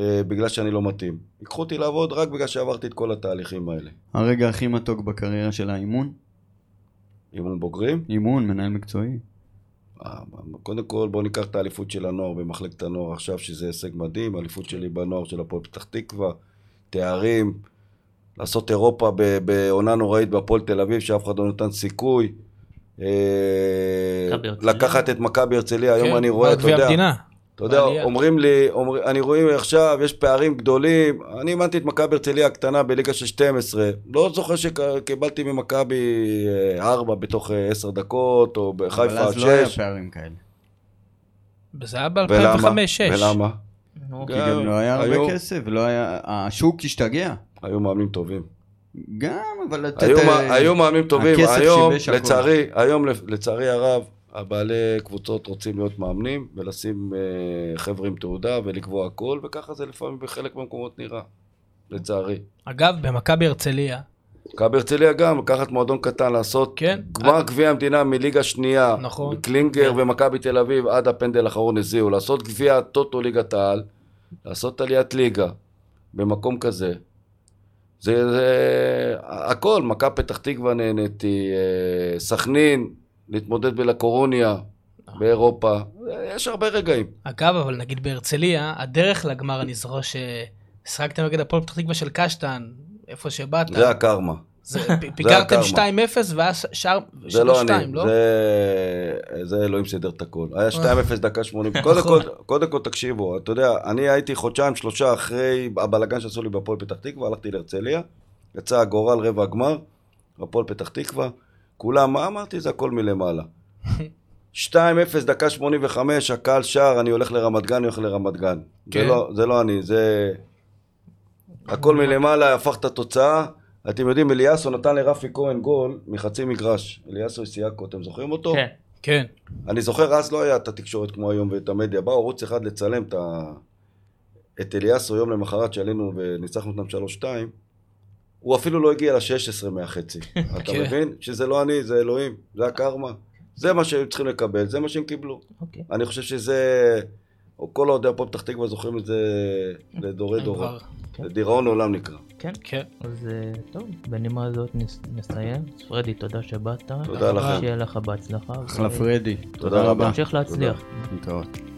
בגלל שאני לא מתאים. יקחו אותי לעבוד רק בגלל שעברתי את כל התהליכים האלה. הרגע הכי מתוק בקריירה של האימון? אימון בוגרים? אימון, מנהל מקצועי. קודם כל בואו ניקח את האליפות של הנוער במחלקת הנוער עכשיו, שזה הישג מדהים, האליפות שלי בנוער של הפועל פתח תקווה, תארים, לעשות אירופה בעונה נוראית בהפועל תל אביב, שאף אחד לא נותן סיכוי, לקחת את מכבי הרצליה, היום אני רואה, אתה יודע, אומרים לי, אני רואים עכשיו, יש פערים גדולים, אני אימנתי את מכבי הרצליה הקטנה בליגה של 12, לא זוכר שקיבלתי ממכבי 4 בתוך 10 דקות, או בחיפה 6. אבל אז לא היה פערים כאלה. וזה היה ב-2005-6. ולמה? כי גם לא היה הרבה כסף, השוק השתגע. היו מאמנים טובים. גם, אבל היו מאמנים טובים, היום לצערי הרב, הבעלי קבוצות רוצים להיות מאמנים ולשים חבר'ה עם תעודה ולקבוע הכל, וככה זה לפעמים בחלק מהמקומות נראה, לצערי. אגב, במכבי הרצליה. מכבי הרצליה גם, לקחת מועדון קטן, לעשות גמר גביע המדינה מליגה שנייה, בקלינגר ומכבי תל אביב עד הפנדל האחרון הזיעו, לעשות גביע טוטו ליגת העל, לעשות עליית ליגה במקום כזה. זה הכל, מכבי פתח תקווה נהניתי, סכנין, להתמודד בלקורוניה, באירופה, יש הרבה רגעים. אגב, אבל נגיד בהרצליה, הדרך לגמר, אני זוכר ששחקתם נגד הפועל פתח תקווה של קשטן, איפה שבאת. זה הקרמה. פיגרתם 2-0 ואז שער 2-2, לא? זה אלוהים סדר את הכל. היה 2-0 דקה 80. קודם כל תקשיבו, אתה יודע, אני הייתי חודשיים, 3 אחרי הבלגן שעשו לי בפועל פתח תקווה, הלכתי להרצליה, יצא הגורל רבע הגמר, בפועל פתח תקווה, כולם, מה אמרתי? זה הכל מלמעלה. 2-0, דקה 85, הקהל שער, אני הולך לרמת גן, כן. זה לא אני, זה... הכל מלמעלה, הפך את התוצאה. אתם יודעים, אליאס הוא נתן לרפי כהן גול מחצי מגרש. אליאס הוא סייקו, אתם זוכרים אותו? כן, כן. אני זוכר, אז לא היה את התקשורת כמו היום ואת המדיה. בא ערוץ אחד לצלם את אליאס הוא יום למחרת שעלינו וניצחנו אותם 3-2. הוא אפילו לא הגיע ל-16 מהחצי, אתה מבין? שזה לא אני, זה אלוהים, זה הקרמה. זה מה שהם צריכים לקבל, זה מה שהם קיבלו. אני חושב שזה או כל עוד הפועל פתח תקווה זוכרים את זה לדורי דורה. לדיראון עולם נקרא. כן, כן. אז טוב, בנימה הזאת נסיים. פרדי, תודה שבאת. תודה לכם. שיהיה לך בהצלחה. אחלה פרדי. תודה רבה. תמשיך להצליח. להתראות.